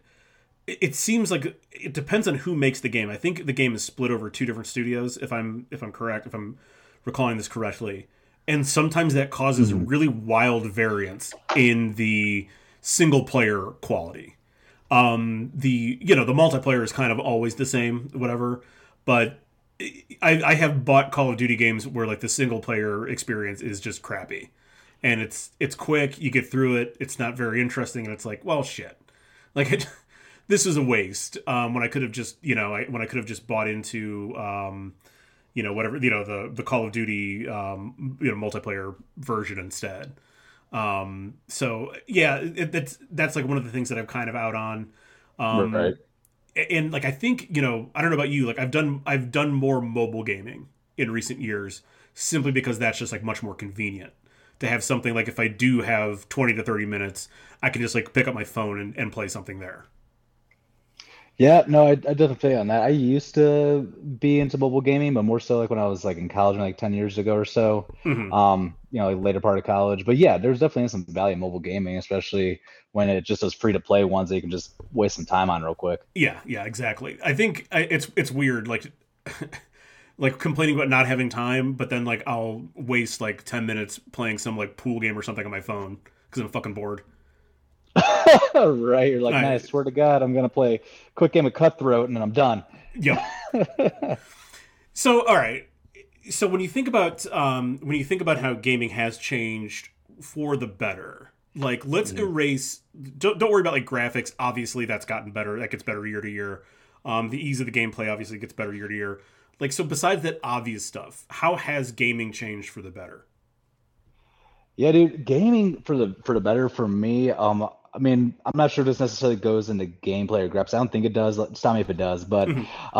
it seems like it depends on who makes the game. I think the game is split over two different studios, if I'm recalling this correctly. And sometimes that causes really wild variance in the single player quality. The multiplayer is kind of always the same, whatever. But I have bought Call of Duty games where like the single player experience is just crappy, and it's quick. You get through it. It's not very interesting, and it's like, well, shit. Like this is a waste. When I could have just bought into the Call of Duty multiplayer version instead. That's like one of the things that I'm kind of out on. Right. And like I think I don't know about you. Like I've done more mobile gaming in recent years simply because that's just like much more convenient to have something like if I do have 20 to 30 minutes, I can just like pick up my phone and play something there. Yeah, no, I definitely feel on that. I used to be into mobile gaming, but more so like when I was like in college, like 10 years ago or so, like later part of college. But yeah, there's definitely some value in mobile gaming, especially when it just does free to play ones that you can just waste some time on real quick. Yeah, exactly. I think it's weird, like like complaining about not having time, but then like I'll waste like 10 minutes playing some like pool game or something on my phone because I'm fucking bored. Right, you're like, I swear to God, I'm gonna play quick game of Cutthroat and then I'm done. Yep. So, all right. So when you think about how gaming has changed for the better, like let's erase. Don't worry about like graphics. Obviously, that's gotten better. That gets better year to year. The ease of the gameplay obviously gets better year to year. Like so, besides that obvious stuff, how has gaming changed for the better? Yeah, dude, gaming for the better for me. I mean, I'm not sure this necessarily goes into gameplay or graphics. I don't think it does. Stop me if it does. But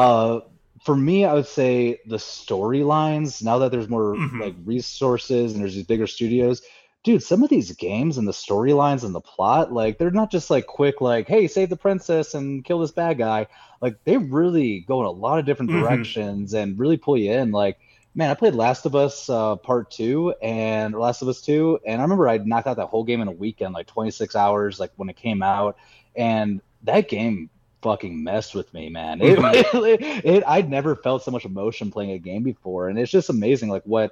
for me, I would say the storylines, now that there's more like resources and there's these bigger studios, dude, some of these games and the storylines and the plot, like they're not just like quick, like, hey, save the princess and kill this bad guy. Like they really go in a lot of different directions and really pull you in. Like, man, I played Last of Us Part Two and Last of Us 2, and I remember I knocked out that whole game in a weekend, like 26 hours, like when it came out, and that game fucking messed with me, man. I'd never felt so much emotion playing a game before, and it's just amazing, like what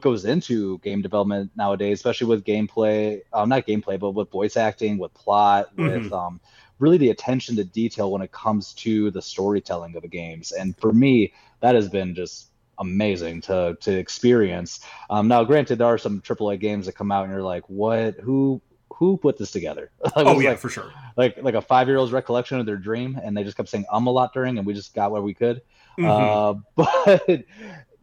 goes into game development nowadays, especially with gameplay, not gameplay, but with voice acting, with plot, with really the attention to detail when it comes to the storytelling of the games, and for me, that has been just amazing to experience. Now granted, there are some AAA games that come out and you're like, what, who put this together? For sure, like a 5-year-old's recollection of their dream, and they just kept saying a lot during, and we just got what we could. But the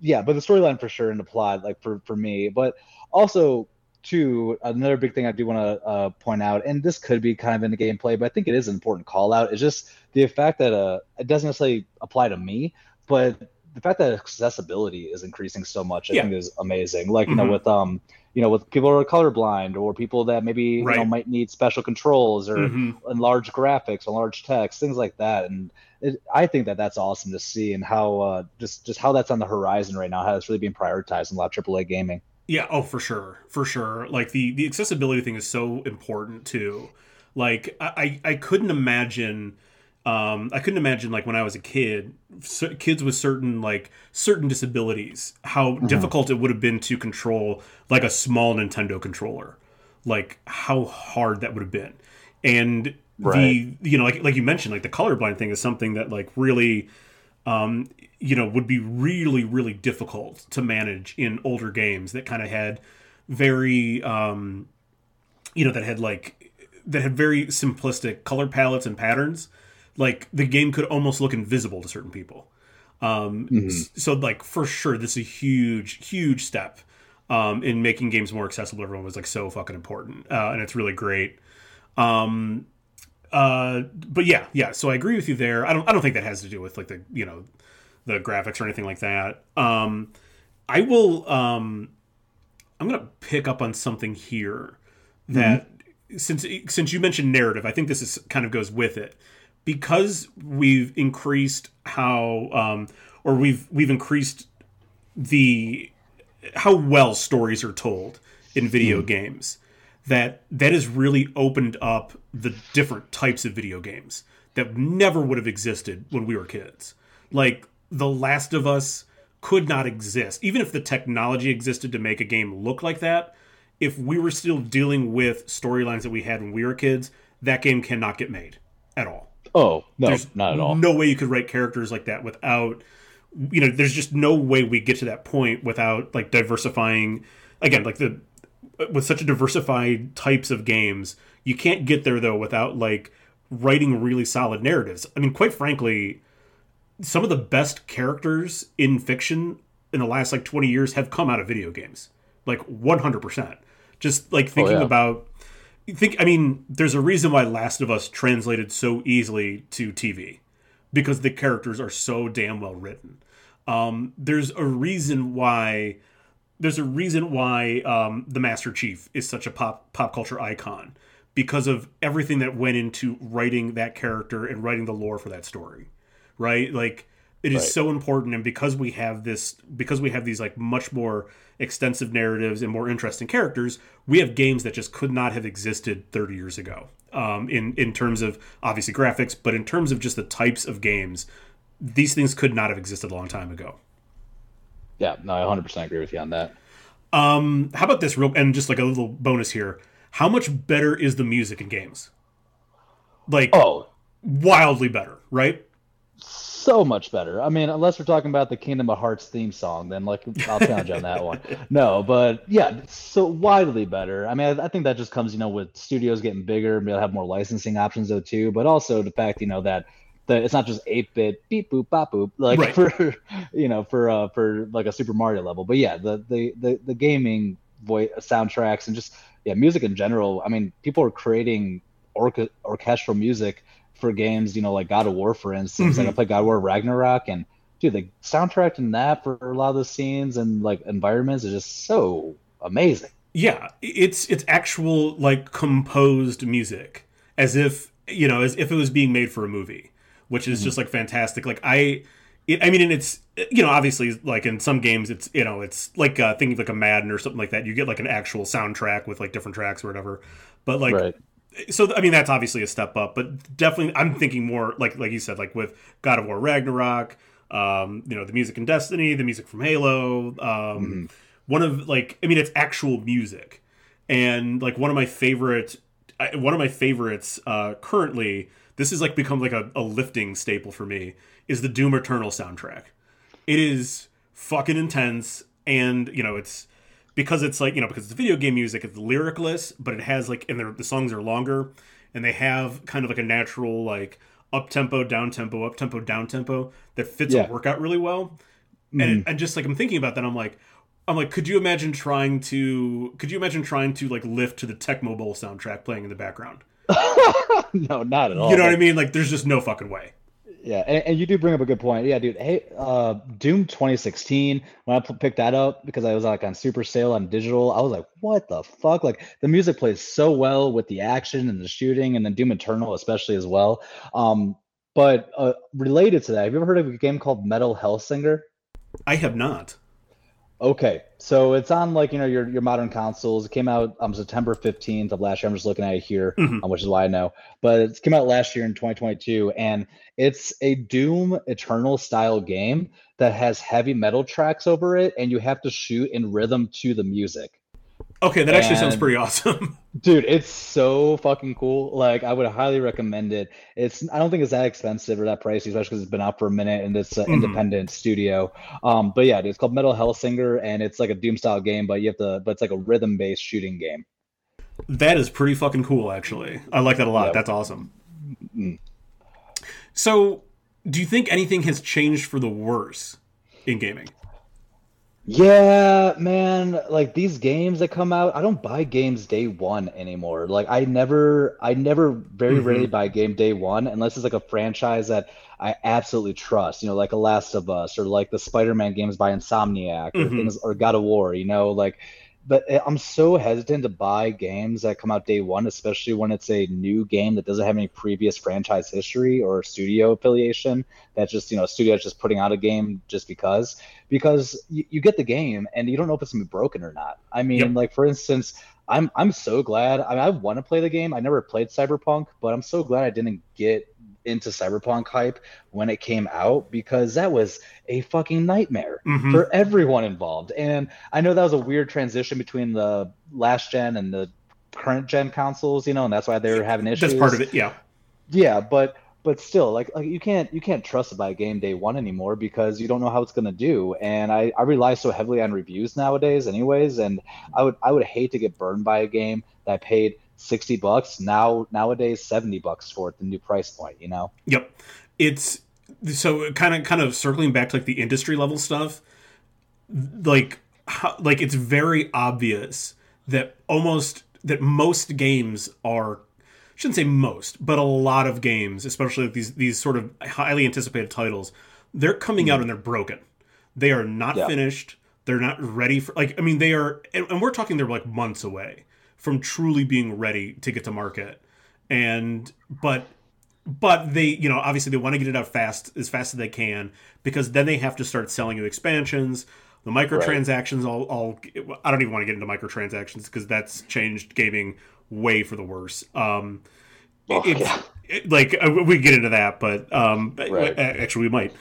storyline for sure, and the plot, like for me. But also too, another big thing I do want to point out, and this could be kind of in the gameplay, but I think it is an important call out, is just the fact that it doesn't necessarily apply to me, but the fact that accessibility is increasing so much, I think is amazing. Like, with people who are colorblind, or people that maybe might need special controls, or enlarged graphics, enlarged text, things like that. And I think that that's awesome to see, and how just how that's on the horizon right now, how it's really being prioritized in a lot of AAA gaming. Yeah. Oh, for sure. Like the accessibility thing is so important too. Like I couldn't imagine. Like when I was a kid, kids with certain disabilities, how difficult it would have been to control like a small Nintendo controller, like how hard that would have been. And like you mentioned, like the colorblind thing is something that like really, would be really, really difficult to manage in older games that kind of had very, that had very simplistic color palettes and patterns. Like the game could almost look invisible to certain people. So like for sure, this is a huge, huge step in making games more accessible. Everyone was like so fucking important, and it's really great. But yeah. So I agree with you there. I don't think that has to do with like the graphics or anything like that. I'm gonna pick up on something here that since you mentioned narrative, I think this is kind of goes with it. Because we've increased how well stories are told in video games, that has really opened up the different types of video games that never would have existed when we were kids. Like, The Last of Us could not exist. Even if the technology existed to make a game look like that, if we were still dealing with storylines that we had when we were kids, that game cannot get made at all. Oh, no, there's not at all. No way you could write characters like that without, you know, there's just no way we get to that point without, like, diversifying. Again, like, the with such a diversified types of games, you can't get there, though, without, like, writing really solid narratives. I mean, quite frankly, some of the best characters in fiction in the last, like, 20 years have come out of video games. Like, 100%. Just, like, thinking about... I mean, there's a reason why Last of Us translated so easily to TV, because the characters are so damn well written. There's a reason why the Master Chief is such a pop culture icon, because of everything that went into writing that character and writing the lore for that story, right? Like, it is so important, and because we have these like much more extensive narratives and more interesting characters, we have games that just could not have existed 30 years ago. In terms of obviously graphics, but in terms of just the types of games, these things could not have existed a long time ago. Yeah, no, I 100% agree with you on that. How about this real, and just like a little bonus here, how much better is the music in games? Like, wildly better, right? So much better. I mean, unless we're talking about the Kingdom of Hearts theme song, then like I'll challenge you on that one. No, but yeah, so widely better. I mean, I think that just comes, you know, with studios getting bigger, and they'll have more licensing options though too. But also the fact, you know, that it's not just 8-bit beep boop bop boop like for, you know, for like a Super Mario level. But yeah, the gaming voice soundtracks and just music in general. I mean, people are creating orchestral music for games, you know, like God of War, for instance. Mm-hmm. Like I played God of War Ragnarok, and dude, the soundtrack in that for a lot of the scenes and like environments is just so amazing. Yeah, it's actual like composed music, as if it was being made for a movie, which is just like fantastic. Like and it's, you know, obviously like in some games it's, you know, it's like thinking like a Madden or something like that. You get like an actual soundtrack with like different tracks or whatever, but like. Right. So, I mean, that's obviously a step up, but definitely I'm thinking more, like you said, like with God of War Ragnarok, you know, the music in Destiny, the music from Halo. One of, like, I mean, it's actual music. And, like, one of my favorites currently, this has, like, become, like, a lifting staple for me, is the Doom Eternal soundtrack. It is fucking intense, and, you know, it's... Because it's like, you know, because it's video game music, it's lyricless, but it has like, and the songs are longer, and they have kind of like a natural like up-tempo, down-tempo that fits a workout really well. Mm-hmm. And just like, I'm thinking about that, I'm like, could you imagine trying to like lift to the Tecmo Bowl soundtrack playing in the background? No, not at all. You know what I mean? Like, there's just no fucking way. Yeah, and you do bring up a good point. Yeah, dude. Hey, Doom 2016, when I picked that up because I was like on super sale on digital, I was like, what the fuck? Like, the music plays so well with the action and the shooting, and then Doom Eternal especially as well. But related to that, have you ever heard of a game called Metal Hellsinger? I have not. Okay, so it's on like, you know, your modern consoles. It came out on September 15th of last year. I'm just looking at it here, which is why I know. But it came out last year in 2022, and it's a Doom Eternal style game that has heavy metal tracks over it, and you have to shoot in rhythm to the music. Okay, that actually sounds pretty awesome. Dude, it's so fucking cool. Like, I would highly recommend it. I don't think it's that expensive or that pricey, especially because it's been out for a minute and it's an independent studio. But yeah, it's called Metal Hellsinger, and it's like a Doom style game, but it's like a rhythm based shooting game. That is pretty fucking cool, actually. I like that a lot. Yep. That's awesome. Mm-hmm. So, do you think anything has changed for the worse in gaming? Yeah, man, like these games that come out, I don't buy games day one anymore. Like I never very rarely buy a game day one unless it's like a franchise that I absolutely trust, you know, like a Last of Us or like the Spider-Man games by Insomniac or God of War, you know, like, but I'm so hesitant to buy games that come out day one, especially when it's a new game that doesn't have any previous franchise history or studio affiliation. That's just, you know, a studio that's just putting out a game just because you get the game and you don't know if it's going to be broken or not. I mean, like, for instance, I'm so glad I want to play the game. I never played Cyberpunk, but I'm so glad I didn't get into Cyberpunk hype when it came out, because that was a fucking nightmare for everyone involved. And I know that was a weird transition between the last gen and the current gen consoles, you know, and that's why they were having issues. That's part of it, yeah. Yeah, but still, like you can't trust it by game day one anymore, because you don't know how it's going to do. And I rely so heavily on reviews nowadays anyways, and I would hate to get burned by a game that I paid $60 nowadays, $70 for at the new price point, you know? Yep. It's so kind of circling back to like the industry level stuff. Like it's very obvious that most games are, shouldn't say most, but a lot of games, especially with these sort of highly anticipated titles, they're coming out and they're broken. They are not finished. They're not ready for, like, I mean, they are, and we're talking they're like months away from truly being ready to get to market. And but they, you know, obviously they want to get it out fast as they can, because then they have to start selling you expansions. The microtransactions, I don't even want to get into microtransactions, because that's changed gaming way for the worse. We get into that, but actually we might.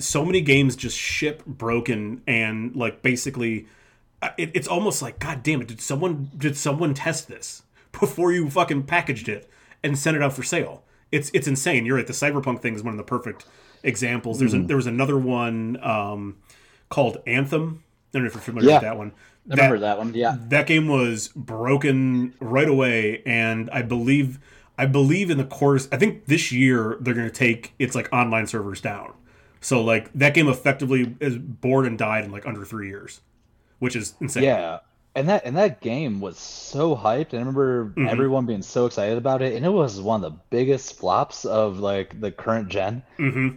So many games just ship broken, and like basically it's almost like, God damn it, did someone test this before you fucking packaged it and sent it out for sale? It's insane. You're right. The Cyberpunk thing is one of the perfect examples. There was another one called Anthem. I don't know if you're familiar with that one. I remember that one. Yeah, that game was broken right away, and I believe in the course. I think this year they're going to take its like online servers down. So like that game effectively is born and died in like under 3 years, which is insane. Yeah, and that game was so hyped, and I remember everyone being so excited about it, and it was one of the biggest flops of like the current gen. Mm-hmm.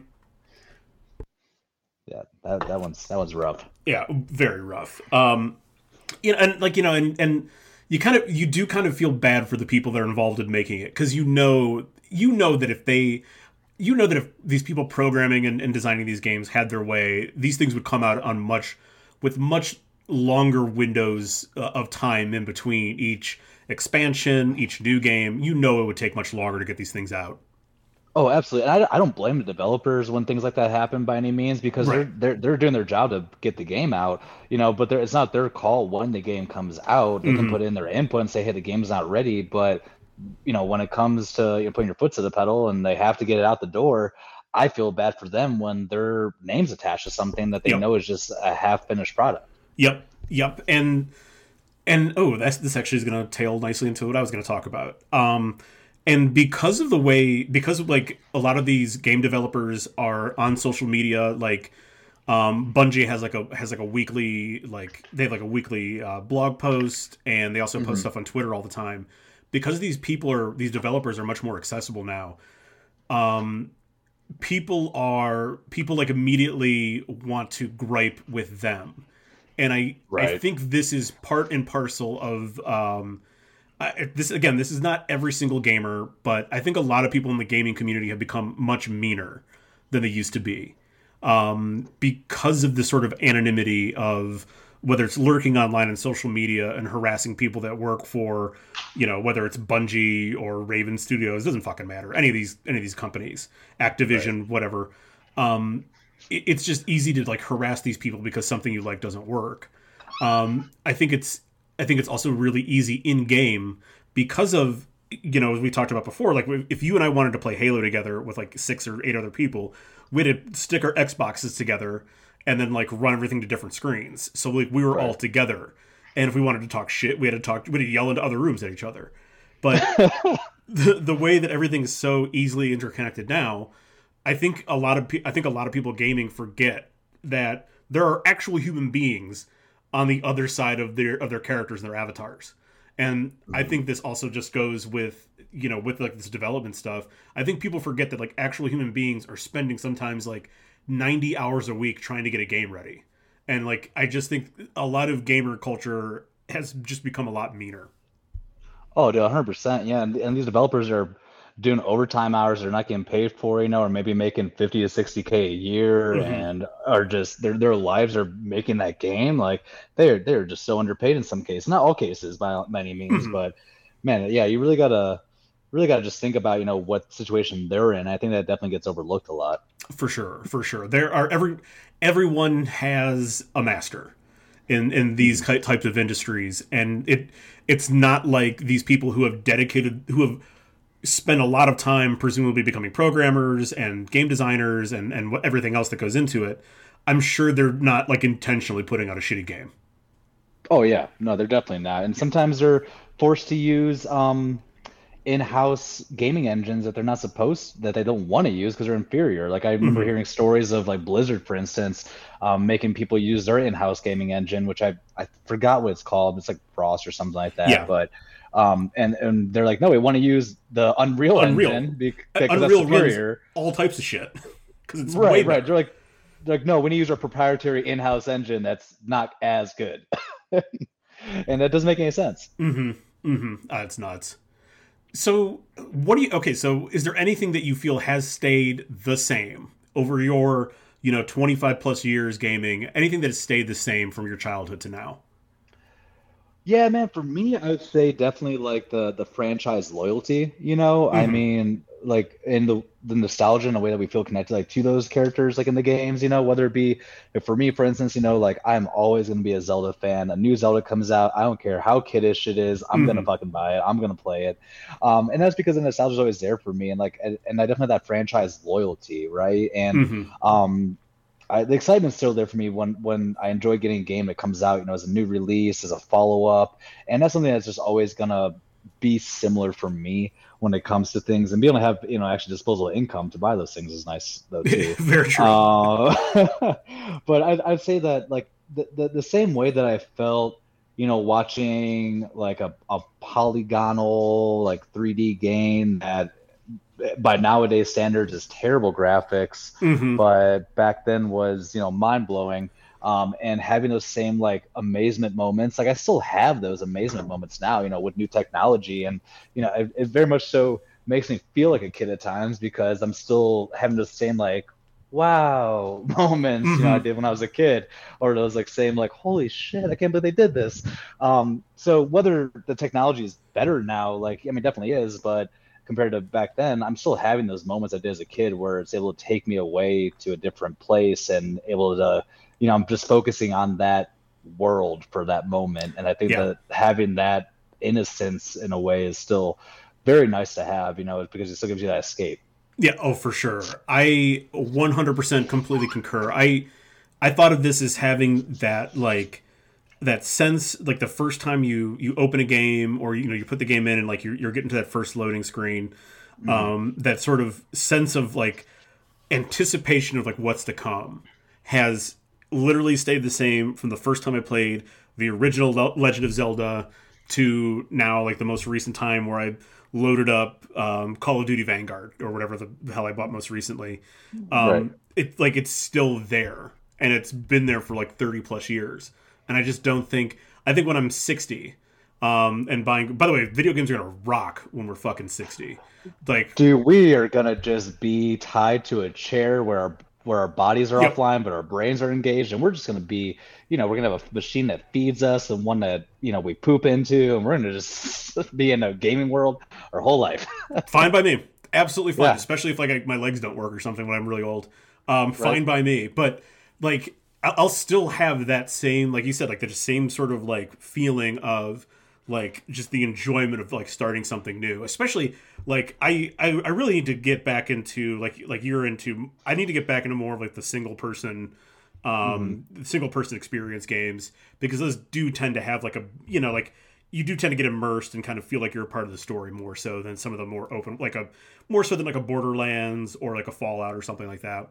Yeah, that one's rough. Yeah, very rough. You know, and like, you know, and you do kind of feel bad for the people that are involved in making it, because you know that if these people programming and designing these games had their way, these things would come out with much longer windows of time in between each expansion, each new game. You know, it would take much longer to get these things out. Oh, absolutely. And I don't blame the developers when things like that happen by any means, because they're doing their job to get the game out, you know, but it's not their call when the game comes out. They can put in their input and say, hey, the game's not ready. But, you know, when it comes to, you know, putting your foot to the pedal and they have to get it out the door, I feel bad for them when their name's attached to something that they know is just a half-finished product. Yep. And this actually is going to tail nicely into what I was going to talk about. And because a lot of these game developers are on social media, like Bungie has a weekly blog post, and they also post stuff on Twitter all the time. Because these developers are much more accessible now, people like immediately want to gripe with them, and I think this is part and parcel of. This is not every single gamer, but I think a lot of people in the gaming community have become much meaner than they used to be, because of the sort of anonymity of whether it's lurking online and social media and harassing people that work for, you know, whether it's Bungie or Raven Studios, doesn't fucking matter. Any of these companies, Activision, whatever. It's just easy to like harass these people because something you like doesn't work. I think it's also really easy in game because of, you know, as we talked about before, like if you and I wanted to play Halo together with like 6 or 8 other people, we had to stick our Xboxes together and then like run everything to different screens. So like we were all together, and if we wanted to talk shit, we had to yell into other rooms at each other. But the way that everything is so easily interconnected now, I think a lot of people gaming forget that there are actual human beings on the other side of their characters and their avatars. And I think this also just goes with, you know, with like this development stuff. I think people forget that like actual human beings are spending sometimes like 90 hours a week trying to get a game ready. And like, I just think a lot of gamer culture has just become a lot meaner. Oh, dude, 100%. Yeah. And these developers are doing overtime hours they're not getting paid for, you know, or maybe making 50 to 60K a year and are just their lives are making that game. Like they're just so underpaid in some cases, not all cases by any means, but man, yeah, you really gotta really got to just think about, you know, what situation they're in. I think that definitely gets overlooked a lot. For sure, for sure. There are everyone has a master in these types of industries, and it's not like these people who have spent a lot of time presumably becoming programmers and game designers and everything else that goes into it. I'm sure they're not like intentionally putting out a shitty game. Oh yeah, no, they're definitely not. And sometimes they're forced to use in-house gaming engines that they don't want to use because they're inferior. Like I remember hearing stories of like Blizzard, for instance, making people use their in-house gaming engine, which I forgot what it's called. It's like Frost or something like that. Yeah. But and they're like, no, we want to use the Unreal engine because Unreal that's superior. Runs all types of shit because it's right, way better. Right. They're like, no, we need to use our proprietary in-house engine that's not as good. And that doesn't make any sense. Mm-hmm. Mm-hmm. It's nuts. So so is there anything that you feel has stayed the same over your, 25 plus years gaming, anything that has stayed the same from your childhood to now? Yeah, man, for me, I would say definitely like the franchise loyalty, mm-hmm. I mean, like in the nostalgia and the way that we feel connected like to those characters, like in the games, whether it be for me, for instance, like I'm always going to be a Zelda fan. A new Zelda comes out, I don't care how kiddish it is, I'm going to fucking buy it. I'm going to play it. And that's because the nostalgia is always there for me. And like, and I definitely have that franchise loyalty. Right. And, the excitement's still there for me when I enjoy getting a game that comes out, as a new release, as a follow up. And that's something that's just always going to be similar for me when it comes to things, and being able to have actually disposable income to buy those things is nice though too. Very true. But I'd say that like the same way that I felt watching like a polygonal like 3D game that by nowadays standards is terrible graphics, but back then was mind blowing. And having those same like amazement moments, like I still have those amazement moments now, with new technology, and it very much so makes me feel like a kid at times because I'm still having those same like wow moments, I did when I was a kid, or those like same like holy shit, I can't believe they did this. So whether the technology is better now, like I mean, definitely is, but compared to back then, I'm still having those moments I did as a kid where it's able to take me away to a different place and able to. I'm just focusing on that world for that moment. And I think that having that innocence in a way is still very nice to have, because it still gives you that escape. Yeah. Oh, for sure. I 100% completely concur. I thought of this as having that, like that sense, like the first time you open a game or, you put the game in and like you're getting to that first loading screen, that sort of sense of like anticipation of like what's to come has literally stayed the same from the first time I played the original Legend of Zelda to now, like the most recent time where I loaded up Call of Duty Vanguard or whatever the hell I bought most recently. Right. It like it's still there, and it's been there for like 30 plus years. And I just don't think. I think when I'm 60 and buying. By the way, video games are gonna rock when we're fucking 60. Like, dude, we are gonna just be tied to a chair where our bodies are offline, but our brains are engaged, and we're just going to be, we're going to have a machine that feeds us and one that, we poop into, and we're going to just be in a gaming world our whole life. Fine by me. Absolutely fine. Yeah. Especially if like my legs don't work or something when I'm really old. Fine by me. But like, I'll still have that same, like you said, like the same sort of like feeling of like just the enjoyment of like starting something new, especially like I really need to get back into like you're into, I need to get back into more of like the single person experience games, because those do tend to have like a, like you do tend to get immersed and kind of feel like you're a part of the story more so than some of the more open, like a more so than like a Borderlands or like a Fallout or something like that.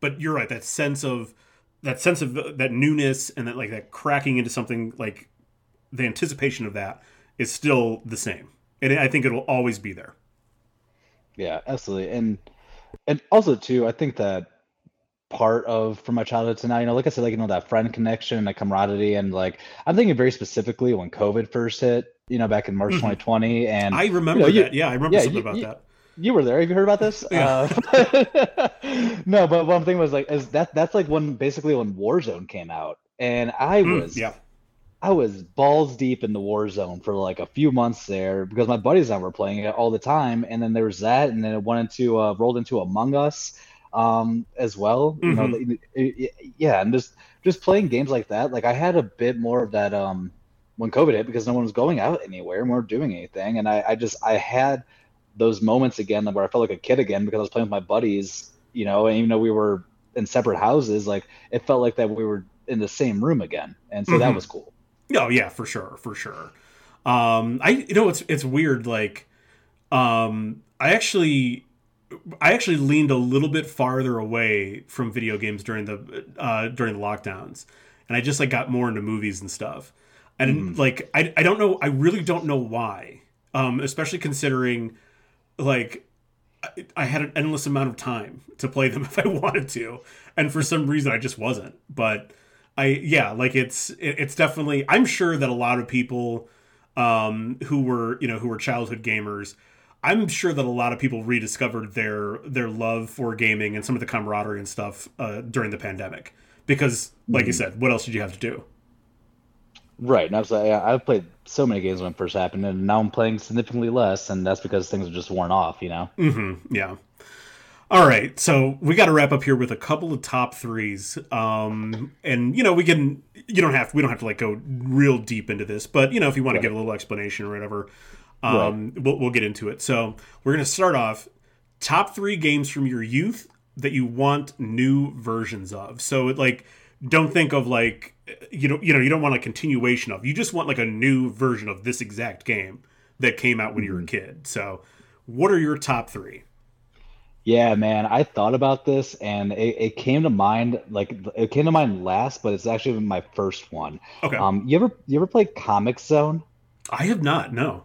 But you're right. That sense of that newness and that like that cracking into something, like the anticipation of that is still the same. And I think it'll always be there. Yeah, absolutely. And also too, I think that part of from my childhood to now, like I said, like, that friend connection and that camaraderie, and like, I'm thinking very specifically when COVID first hit, back in March, 2020. And I remember that. Yeah. I remember something about that. You were there. Have you heard about this? Yeah. No, but one thing was like, that's like when basically when Warzone came out, and I was I was balls deep in the Warzone for like a few months there because my buddies and I were playing it all the time. And then there was that, and then it went into rolled into Among Us as well. Mm-hmm. You know, yeah, and just playing games like that. Like I had a bit more of that when COVID hit because no one was going out anywhere and we weren't doing anything. And I had those moments again where I felt like a kid again because I was playing with my buddies, you know, and even though we were in separate houses, like it felt like that we were in the same room again. And so mm-hmm. that was cool. Oh yeah, for sure, for sure. It's weird. Like, I actually leaned a little bit farther away from video games during the lockdowns, and I just like got more into movies and stuff. I didn't like. I don't know. I really don't know why. Especially considering, like, I had an endless amount of time to play them if I wanted to, and for some reason I just wasn't. But it's definitely, I'm sure that a lot of people who were childhood gamers, I'm sure that a lot of people rediscovered their love for gaming and some of the camaraderie and stuff during the pandemic, because like you said, what else did you have to do? Right. And I've played so many games when it first happened, and now I'm playing significantly less, and that's because things are just worn off, you know? Mm-hmm. Yeah. All right, so we got to wrap up here with a couple of top threes, and you know we don't have to like go real deep into this, but you know if you want to give a little explanation or whatever, we'll get into it. So we're gonna start off top three games from your youth that you want new versions of. So like don't think of like you know you don't want a continuation of. You just want like a new version of this exact game that came out when you were a kid. So what are your top three? Yeah, man, I thought about this, and it came to mind last, but it's actually my first one. Okay. You ever play Comic Zone? I have not, no.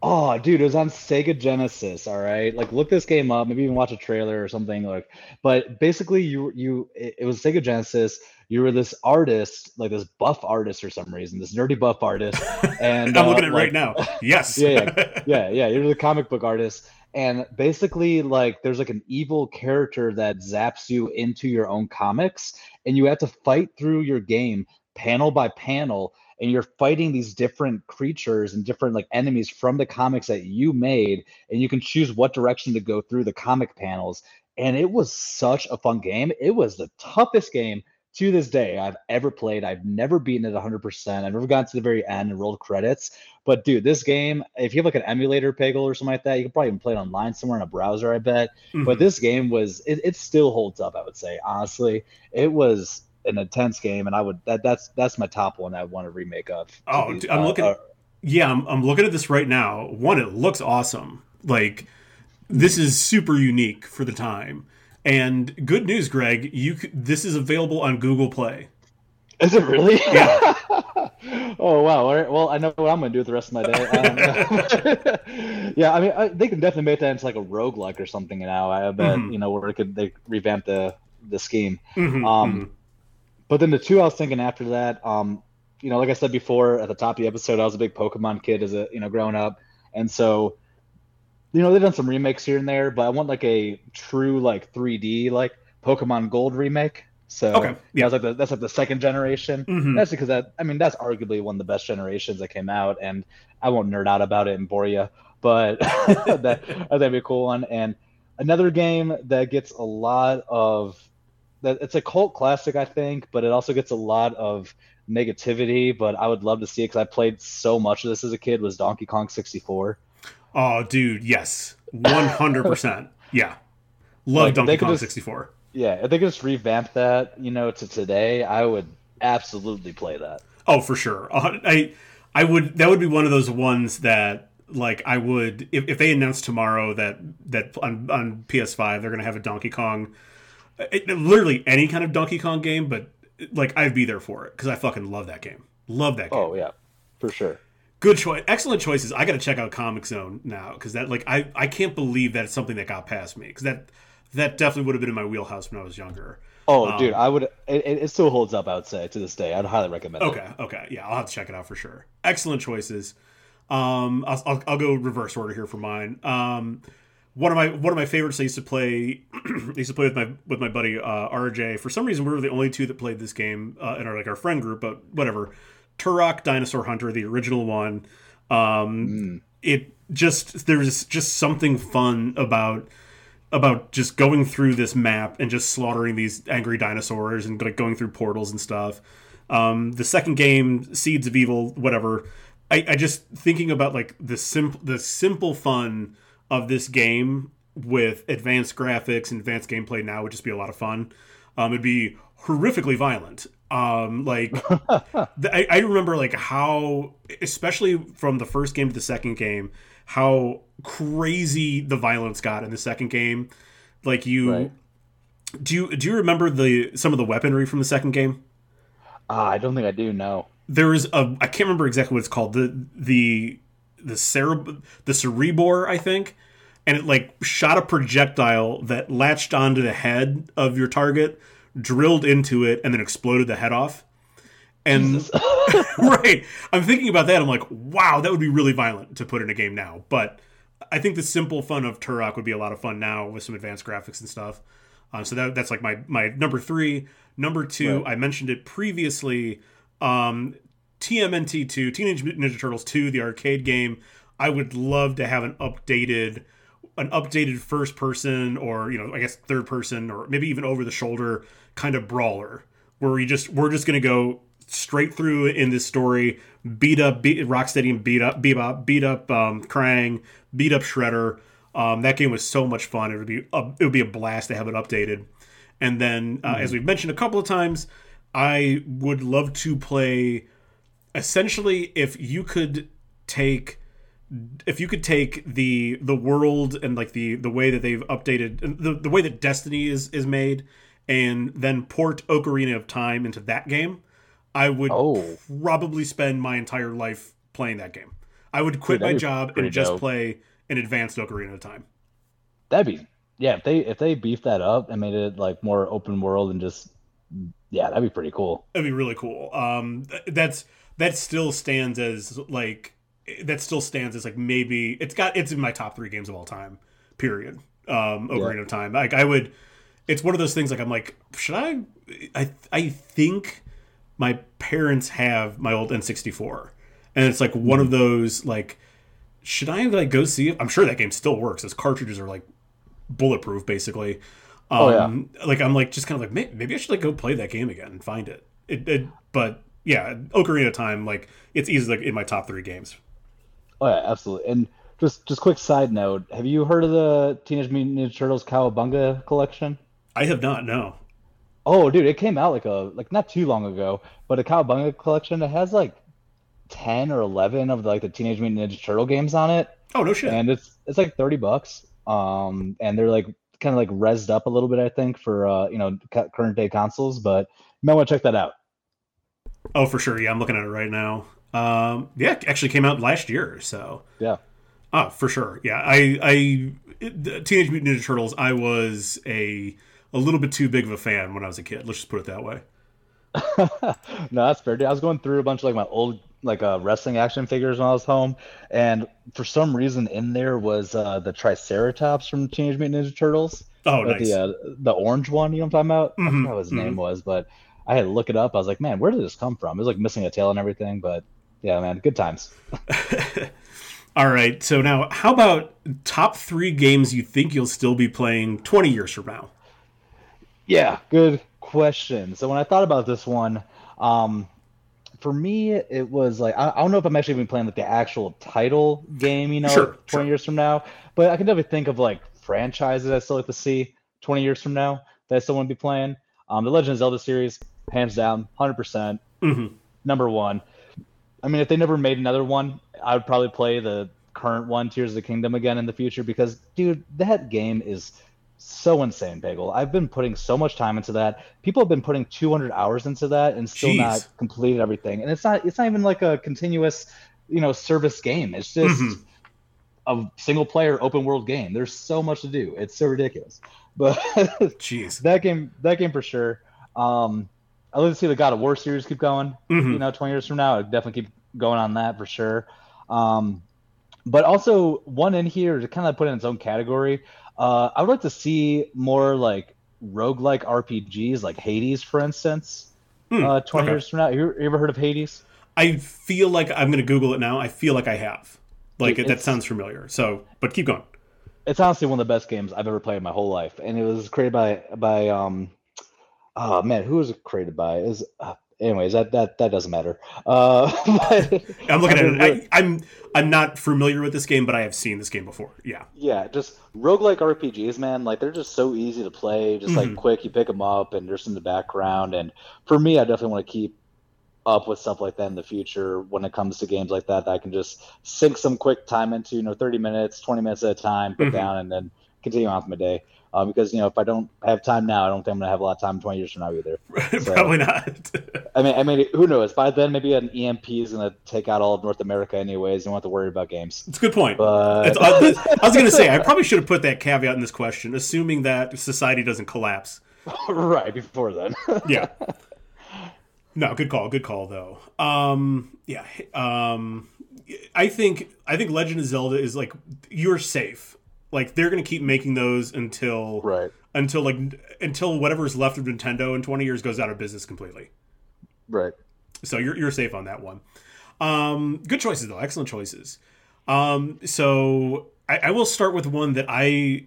Oh, dude, it was on Sega Genesis. All right, like look this game up, maybe even watch a trailer or something. Like, but basically, it was Sega Genesis. You were this artist, like this buff artist for some reason, this nerdy buff artist. And I'm looking at it right now. Yes. Yeah. You're the comic book artist. And basically, like, there's like an evil character that zaps you into your own comics, and you have to fight through your game panel by panel, and you're fighting these different creatures and different like enemies from the comics that you made, and you can choose what direction to go through the comic panels. And it was such a fun game. It was the toughest game to this day I've ever played. I've never beaten it 100%. I've never gotten to the very end and rolled credits. But dude, this game, if you have like an emulator, Peggle, or something like that, you can probably even play it online somewhere in a browser, I bet. Mm-hmm. But this game it still holds up, I would say. Honestly, it was an intense game, and that's my top one I want to remake of. Oh, dude, I'm looking at this right now. One, it looks awesome. Like this is super unique for the time. And good news, Greg, this is available on Google Play. Is it really? Yeah. Oh, wow. All right. Well, I know what I'm going to do with the rest of my day. Yeah, I mean, they can definitely make that into like a roguelike or something now. I bet, you know, where they revamp the scheme. Mm-hmm, But then the two I was thinking after that, you know, like I said before at the top of the episode, I was a big Pokemon kid growing up. And so, you know, they've done some remakes here and there, but I want like a true like 3D like Pokemon Gold remake. So okay. Yeah, that's like the second generation. Mm-hmm. That's because that's arguably one of the best generations that came out, and I won't nerd out about it and bore you, but that'd be a cool one. And another game that gets a lot of it's a cult classic, I think, but it also gets a lot of negativity. But I would love to see it because I played so much of this as a kid. Was Donkey Kong 64. Oh, dude, yes. 100%. Yeah. Love like, Donkey Kong 64. Yeah, if they could just revamp that, you know, to today, I would absolutely play that. Oh, for sure. I would. That would be one of those ones that, like, I would... If they announced tomorrow that on PS5 they're going to have a Donkey Kong... literally any kind of Donkey Kong game, but, like, I'd be there for it, because I fucking love that game. Oh, yeah. For sure. Good choice. Excellent choices. I got to check out Comic Zone now, because that, like, I can't believe that's something that got past me, because that definitely would have been in my wheelhouse when I was younger. Oh, dude, I would. It still holds up, I would say, to this day. I'd highly recommend it. Okay, yeah, I'll have to check it out for sure. Excellent choices. I'll go reverse order here for mine. One of my favorites I used to play. I used to play with my buddy RJ. For some reason, we were the only two that played this game in our friend group, but whatever. Turok Dinosaur Hunter, the original one. It just, there's just something fun about just going through this map and just slaughtering these angry dinosaurs and like going through portals and stuff. The second game, Seeds of Evil, whatever. I just thinking about like the simple fun of this game with advanced graphics and advanced gameplay now would just be a lot of fun. It'd be horrifically violent. I remember like how, especially from the first game to the second game, how crazy the violence got in the second game. Like you, right. Do you remember some of the weaponry from the second game? I don't think I do. No. There is I can't remember exactly what it's called. The Cerebor, I think, and it like shot a projectile that latched onto the head of your target, drilled into it, and then exploded the head off. And right, I'm thinking about that. I'm like, wow, that would be really violent to put in a game now. But I think the simple fun of Turok would be a lot of fun now with some advanced graphics and stuff. So that's like my number three. Number two, right. I mentioned it previously. TMNT 2, Teenage Mutant Ninja Turtles 2, the arcade game. I would love to have an updated first person, or I guess third person, or maybe even over the shoulder kind of brawler where we're just going to go straight through in this story, beat up Rocksteady and Bebop, beat up Krang, beat up Shredder. That game was so much fun. It would be a blast to have it updated. And then as we've mentioned a couple of times, I would love to play, essentially, if you could take the world and like the way that they've updated the way that Destiny is made, and then port Ocarina of Time into that game, I would probably spend my entire life playing that game. I would quit my job and just play an advanced Ocarina of Time. That'd be if they beefed that up and made it like more open world and just. Yeah, that'd be pretty cool. That'd be really cool. That still stands as maybe it's in my top three games of all time. Period. Ocarina of Time. Like I would, it's one of those things. Like I'm like, should I? I think my parents have my old N64, and it's like one of those like, should I like go see it? I'm sure that game still works. Those cartridges are like bulletproof, basically. I'm like just kind of like maybe I should like go play that game again and find it. But yeah, Ocarina of Time, like it's easily like in my top three games. Oh yeah, absolutely. And just quick side note: have you heard of the Teenage Mutant Ninja Turtles Cowabunga Collection? I have not. No. Oh, dude, it came out like not too long ago, but a Cowabunga Collection that has like 10 or 11 of like the Teenage Mutant Ninja Turtle games on it. Oh no shit! And it's like $30. And they're like. Kind of like rezzed up a little bit, I think, for current day consoles, but you might want to check that out. Oh, for sure. Yeah, I'm looking at it right now. Yeah, it actually came out last year, so yeah. Oh, for sure. Yeah, Teenage Mutant Ninja Turtles. I was a little bit too big of a fan when I was a kid. Let's just put it that way. No, that's fair. Dude, I was going through a bunch of like my old wrestling action figures when I was home, and for some reason in there was the Triceratops from Teenage Mutant Ninja Turtles. Oh, nice. The orange one, you know what I'm talking about? Mm-hmm. I don't know what his name was, but I had to look it up. I was like, man, where did this come from? It was like missing a tail and everything, but yeah, man, good times. All right, so now how about top three games you think you'll still be playing 20 years from now? Yeah, good question. So when I thought about this one, for me, it was like, I don't know if I'm actually even playing like the actual title game, 20 years from now, but I can definitely think of like franchises I still like to see 20 years from now that I still want to be playing. The Legend of Zelda series, hands down, 100%, number one. I mean, if they never made another one, I would probably play the current one, Tears of the Kingdom, again in the future, because dude, that game is so insane, Bagel. I've been putting so much time into that. People have been putting 200 hours into that and still not completed everything. And it's not even like a continuous, service game. It's just a single player open world game. There's so much to do. It's so ridiculous. But jeez. That game for sure. I love to see the God of War series keep going. 20 years from now, I'd definitely keep going on that for sure. But also one in here to kind of put in its own category. I would like to see more like roguelike RPGs like Hades, for instance, 20 years from now. You ever heard of Hades? I feel like I'm going to Google it now. I feel like I have. Like, that sounds familiar. So, but keep going. It's honestly one of the best games I've ever played in my whole life. And it was created by oh, man, who was it created by? It was, anyways, that doesn't matter. I'm looking at it. I'm not familiar with this game, but I have seen this game before. Yeah. Yeah, just roguelike RPGs, man. Like, they're just so easy to play. Just, like, quick. You pick them up, and they're just in the background. And for me, I definitely want to keep up with stuff like that in the future when it comes to games like that I can just sink some quick time into, 30 minutes, 20 minutes at a time, put down, and then continue on with my day. Because, if I don't have time now, I don't think I'm going to have a lot of time 20 years from now either. So, probably not. I mean, who knows? By then, maybe an EMP is going to take out all of North America anyways. You won't have to worry about games. It's a good point. But... I was going to say, I probably should have put that caveat in this question, assuming that society doesn't collapse. Right, before then. Yeah. No, good call though. Yeah. I think Legend of Zelda is like, you're safe. Like, they're going to keep making those until whatever's left of Nintendo in 20 years goes out of business completely. Right. So you're safe on that one. Good choices though. Excellent choices. So I will start with one that I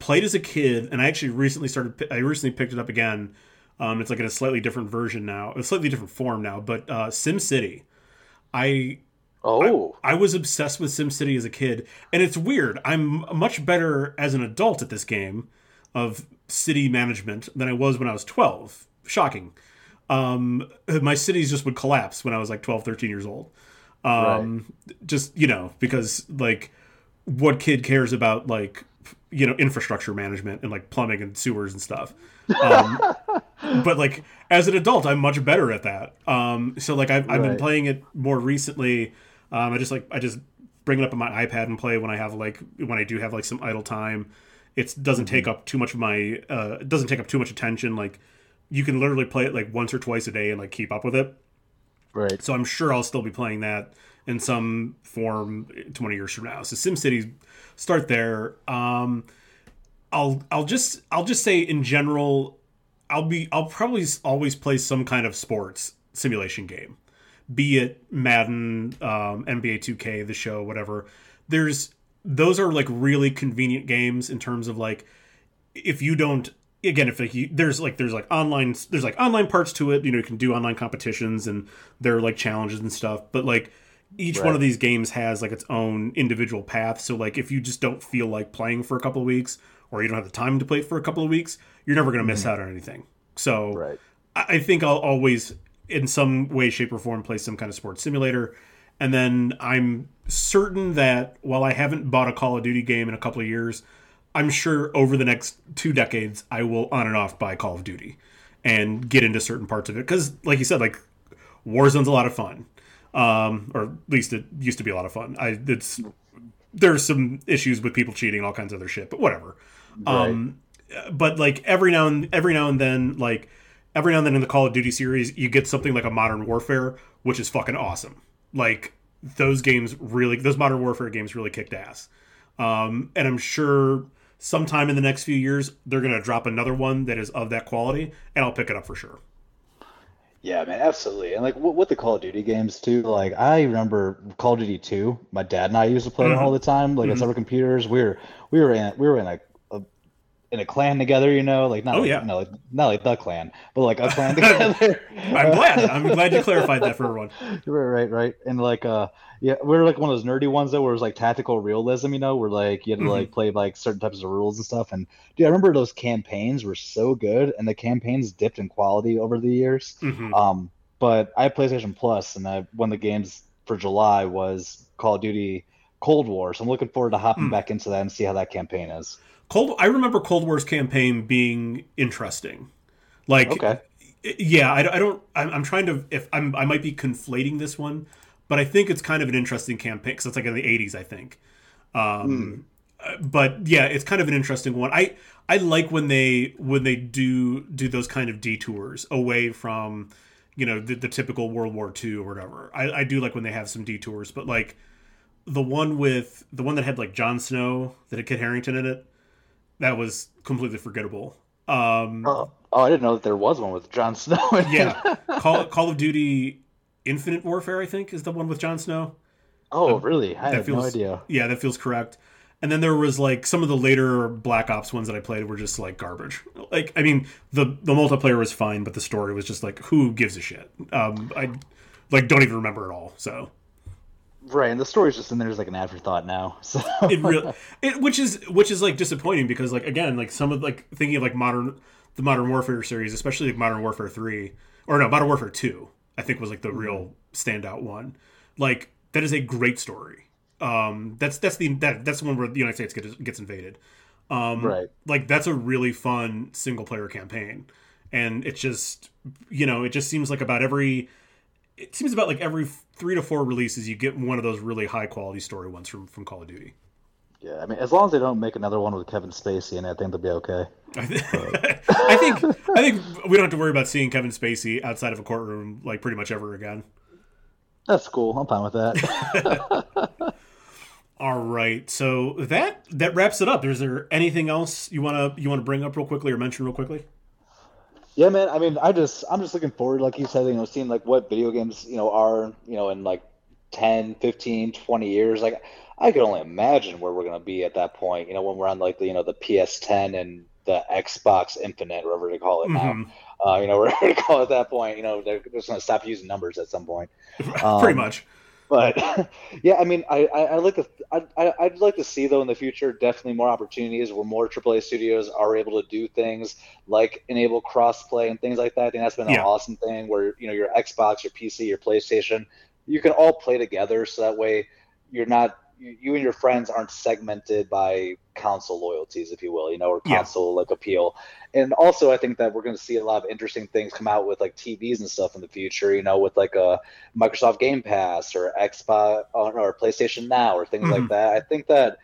played as a kid, and I actually recently picked it up again. It's like in a slightly different version now, a slightly different form now, but SimCity. I was obsessed with SimCity as a kid, and it's weird. I'm much better as an adult at this game of city management than I was when I was 12. Shocking. My cities just would collapse when I was like 12, 13 years old. Right. Just, because like what kid cares about like, infrastructure management and like plumbing and sewers and stuff. But like as an adult, I'm much better at that. So like I've been playing it more recently. I just bring it up on my iPad and play when I do have like some idle time. It doesn't take up too much of my attention. Like you can literally play it like once or twice a day and like keep up with it. Right. So I'm sure I'll still be playing that in some form 20 years from now. So SimCity, start there. I'll just say in general, I'll probably always play some kind of sports simulation game, be it Madden, NBA 2K, the show, whatever. Those are like really convenient games in terms of like there's online parts to it. You can do online competitions and there are like challenges and stuff, but like each one of these games has like its own individual path. So like if you just don't feel like playing for a couple of weeks, or you don't have the time to play for a couple of weeks, you're never going to miss out on anything. So I think I'll always, in some way, shape, or form, play some kind of sports simulator. And then I'm certain that while I haven't bought a Call of Duty game in a couple of years, I'm sure over the next 2 decades, I will on and off buy Call of Duty and get into certain parts of it. Because like you said, like Warzone's a lot of fun. Or at least it used to be a lot of fun. There's some issues with people cheating and all kinds of other shit, but whatever. Right. But like every now and then in the Call of Duty series, you get something like a Modern Warfare, which is fucking awesome. Like those Modern Warfare games really kicked ass. And I'm sure sometime in the next few years, they're going to drop another one that is of that quality, and I'll pick it up for sure. Yeah, man, absolutely. And like with the Call of Duty games too, like I remember Call of Duty 2, my dad and I used to play it all the time, like on our computers. We were in a clan together, not like the clan, but like a clan together. I'm glad you clarified that for everyone. Right. And like we were like one of those nerdy ones though, where it was like tactical realism, where like you had to like play like certain types of rules and stuff. And dude, I remember those campaigns were so good, and the campaigns dipped in quality over the years. But I have PlayStation Plus, and one of the games for July was Call of Duty Cold War, so I'm looking forward to hopping back into that and see how that campaign is. I remember Cold War's campaign being interesting. Like, okay. Yeah, I might be conflating this one, but I think it's kind of an interesting campaign because it's like in the 80s, I think. But yeah, it's kind of an interesting one. I like when they do those kind of detours away from, the typical World War II or whatever. I do like when they have some detours, but like the one that had like Jon Snow that had Kit Harington in it. That was completely forgettable. I didn't know that there was one with Jon Snow. Yeah, Call of Duty Infinite Warfare, I think, is the one with Jon Snow. Oh, really? I have no idea. Yeah, that feels correct. And then there was, like, some of the later Black Ops ones that I played were just, like, garbage. Like, I mean, the multiplayer was fine, but the story was just, like, who gives a shit? I, like, don't even remember it all, so... Right, and the story's just in there as, like, an afterthought now, so... Which is, like, disappointing, because, like, again, like, some of, like, thinking of, like, the Modern Warfare series, especially, like, Modern Warfare 3, or no, Modern Warfare 2, I think was, like, the real standout one. Like, that is a great story. That's the one where the United States gets invaded. Right. Like, that's a really fun single player campaign. And it's just, you know, it just seems like every 3 to 4 releases, you get one of those really high quality story ones from Call of Duty. Yeah. I mean, as long as they don't make another one with Kevin Spacey in it, I think they'll be okay. I think we don't have to worry about seeing Kevin Spacey outside of a courtroom, like, pretty much ever again. That's cool. I'm fine with that. All right. So that wraps it up. Is there anything else you want to bring up real quickly or mention real quickly? Yeah, man. I mean, I'm just looking forward, like you said, you know, seeing, like, what video games, you know, are, you know, in, like, 10, 15, 20 years. Like, I could only imagine where we're going to be at that point, you know, when we're on, like, the, you know, the PS10 and the Xbox Infinite, whatever they call it now. You know, whatever they call it at that point, you know, they're just going to stop using numbers at some point. Pretty much. But yeah, I mean, I'd like to see, though, in the future, definitely more opportunities where more AAA studios are able to do things like enable crossplay and things like that. I think that's been an awesome thing where, you know, your Xbox, your PC, your PlayStation, you can all play together. So that way you're not, you and your friends aren't segmented by console loyalties, if you will, you know, or console like appeal. And also I think that we're going to see a lot of interesting things come out with, like, TVs and stuff in the future, you know, with, like, a Microsoft Game Pass or Xbox or PlayStation Now or things like that. I think that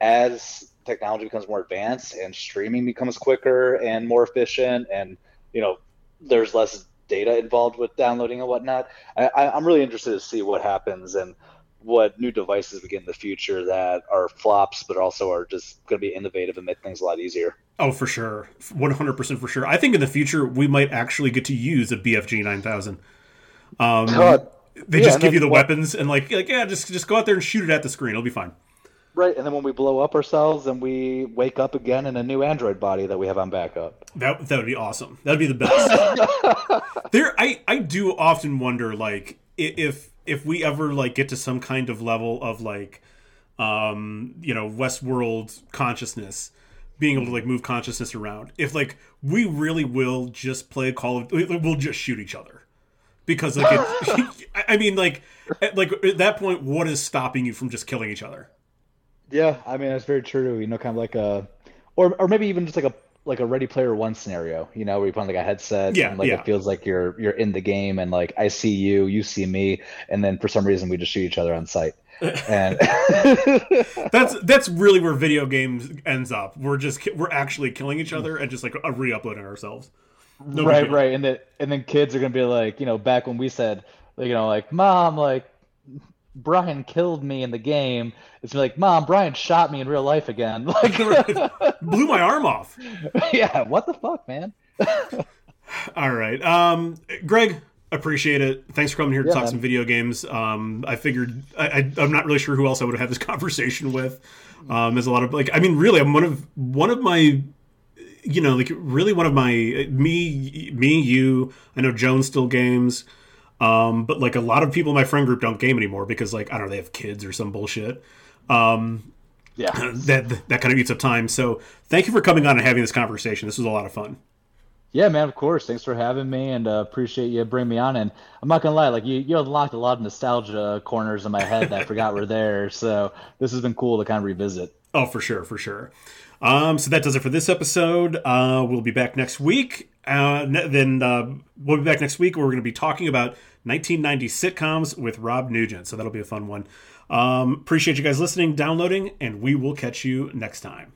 as technology becomes more advanced and streaming becomes quicker and more efficient and, you know, there's less data involved with downloading and whatnot, I'm really interested to see what happens and what new devices we get in the future that are flops, but also are just going to be innovative and make things a lot easier. Oh, for sure. 100% for sure. I think in the future, we might actually get to use a BFG 9000. They just give you the weapons and just go out there and shoot it at the screen. It'll be fine. Right. And then when we blow up ourselves and we wake up again in a new Android body that we have on backup. That would be awesome. That'd be the best. I do often wonder, like, if we ever, like, get to some kind of level of, like, you know, Westworld consciousness, being able to, like, move consciousness around, if, like, we really will just play we'll just shoot each other, because, like, it, I mean, like at that point, what is stopping you from just killing each other? Yeah, I mean, that's very true. You know, kind of like a, or maybe even just like a Ready Player One scenario, you know, where you put on, like, a headset and it feels like you're in the game and, like, I see you, you see me, and then for some reason we just shoot each other on sight. And that's really where video games ends up. We're actually killing each other and just, like, re-uploading ourselves. Right. And then kids are going to be like, you know, back when we said, you know, like, Mom, like, Brian killed me in the game. It's like, Mom, Brian shot me in real life again. Like, blew my arm off. Yeah, what the fuck, man? All right. Greg, appreciate it. Thanks for coming here to talk some video games. I figured I'm not really sure who else I would have had this conversation with. There's a lot of, like, I mean, really, I'm one of my, you know, like, really one of my, me, you, I know Jones still games. But, like, a lot of people in my friend group don't game anymore because, like, I don't know, they have kids or some bullshit. That kind of eats up time. So thank you for coming on and having this conversation. This was a lot of fun. Yeah, man, of course. Thanks for having me, and appreciate you bringing me on. And I'm not gonna lie, like, you unlocked a lot of nostalgia corners in my head that I forgot were there. So this has been cool to kind of revisit. Oh, for sure, for sure. So that does it for this episode. We'll be back next week. We'll be back next week, where we're going to be talking about 1990 sitcoms with Rob Nugent. So that'll be a fun one. Appreciate you guys listening, downloading, and we will catch you next time.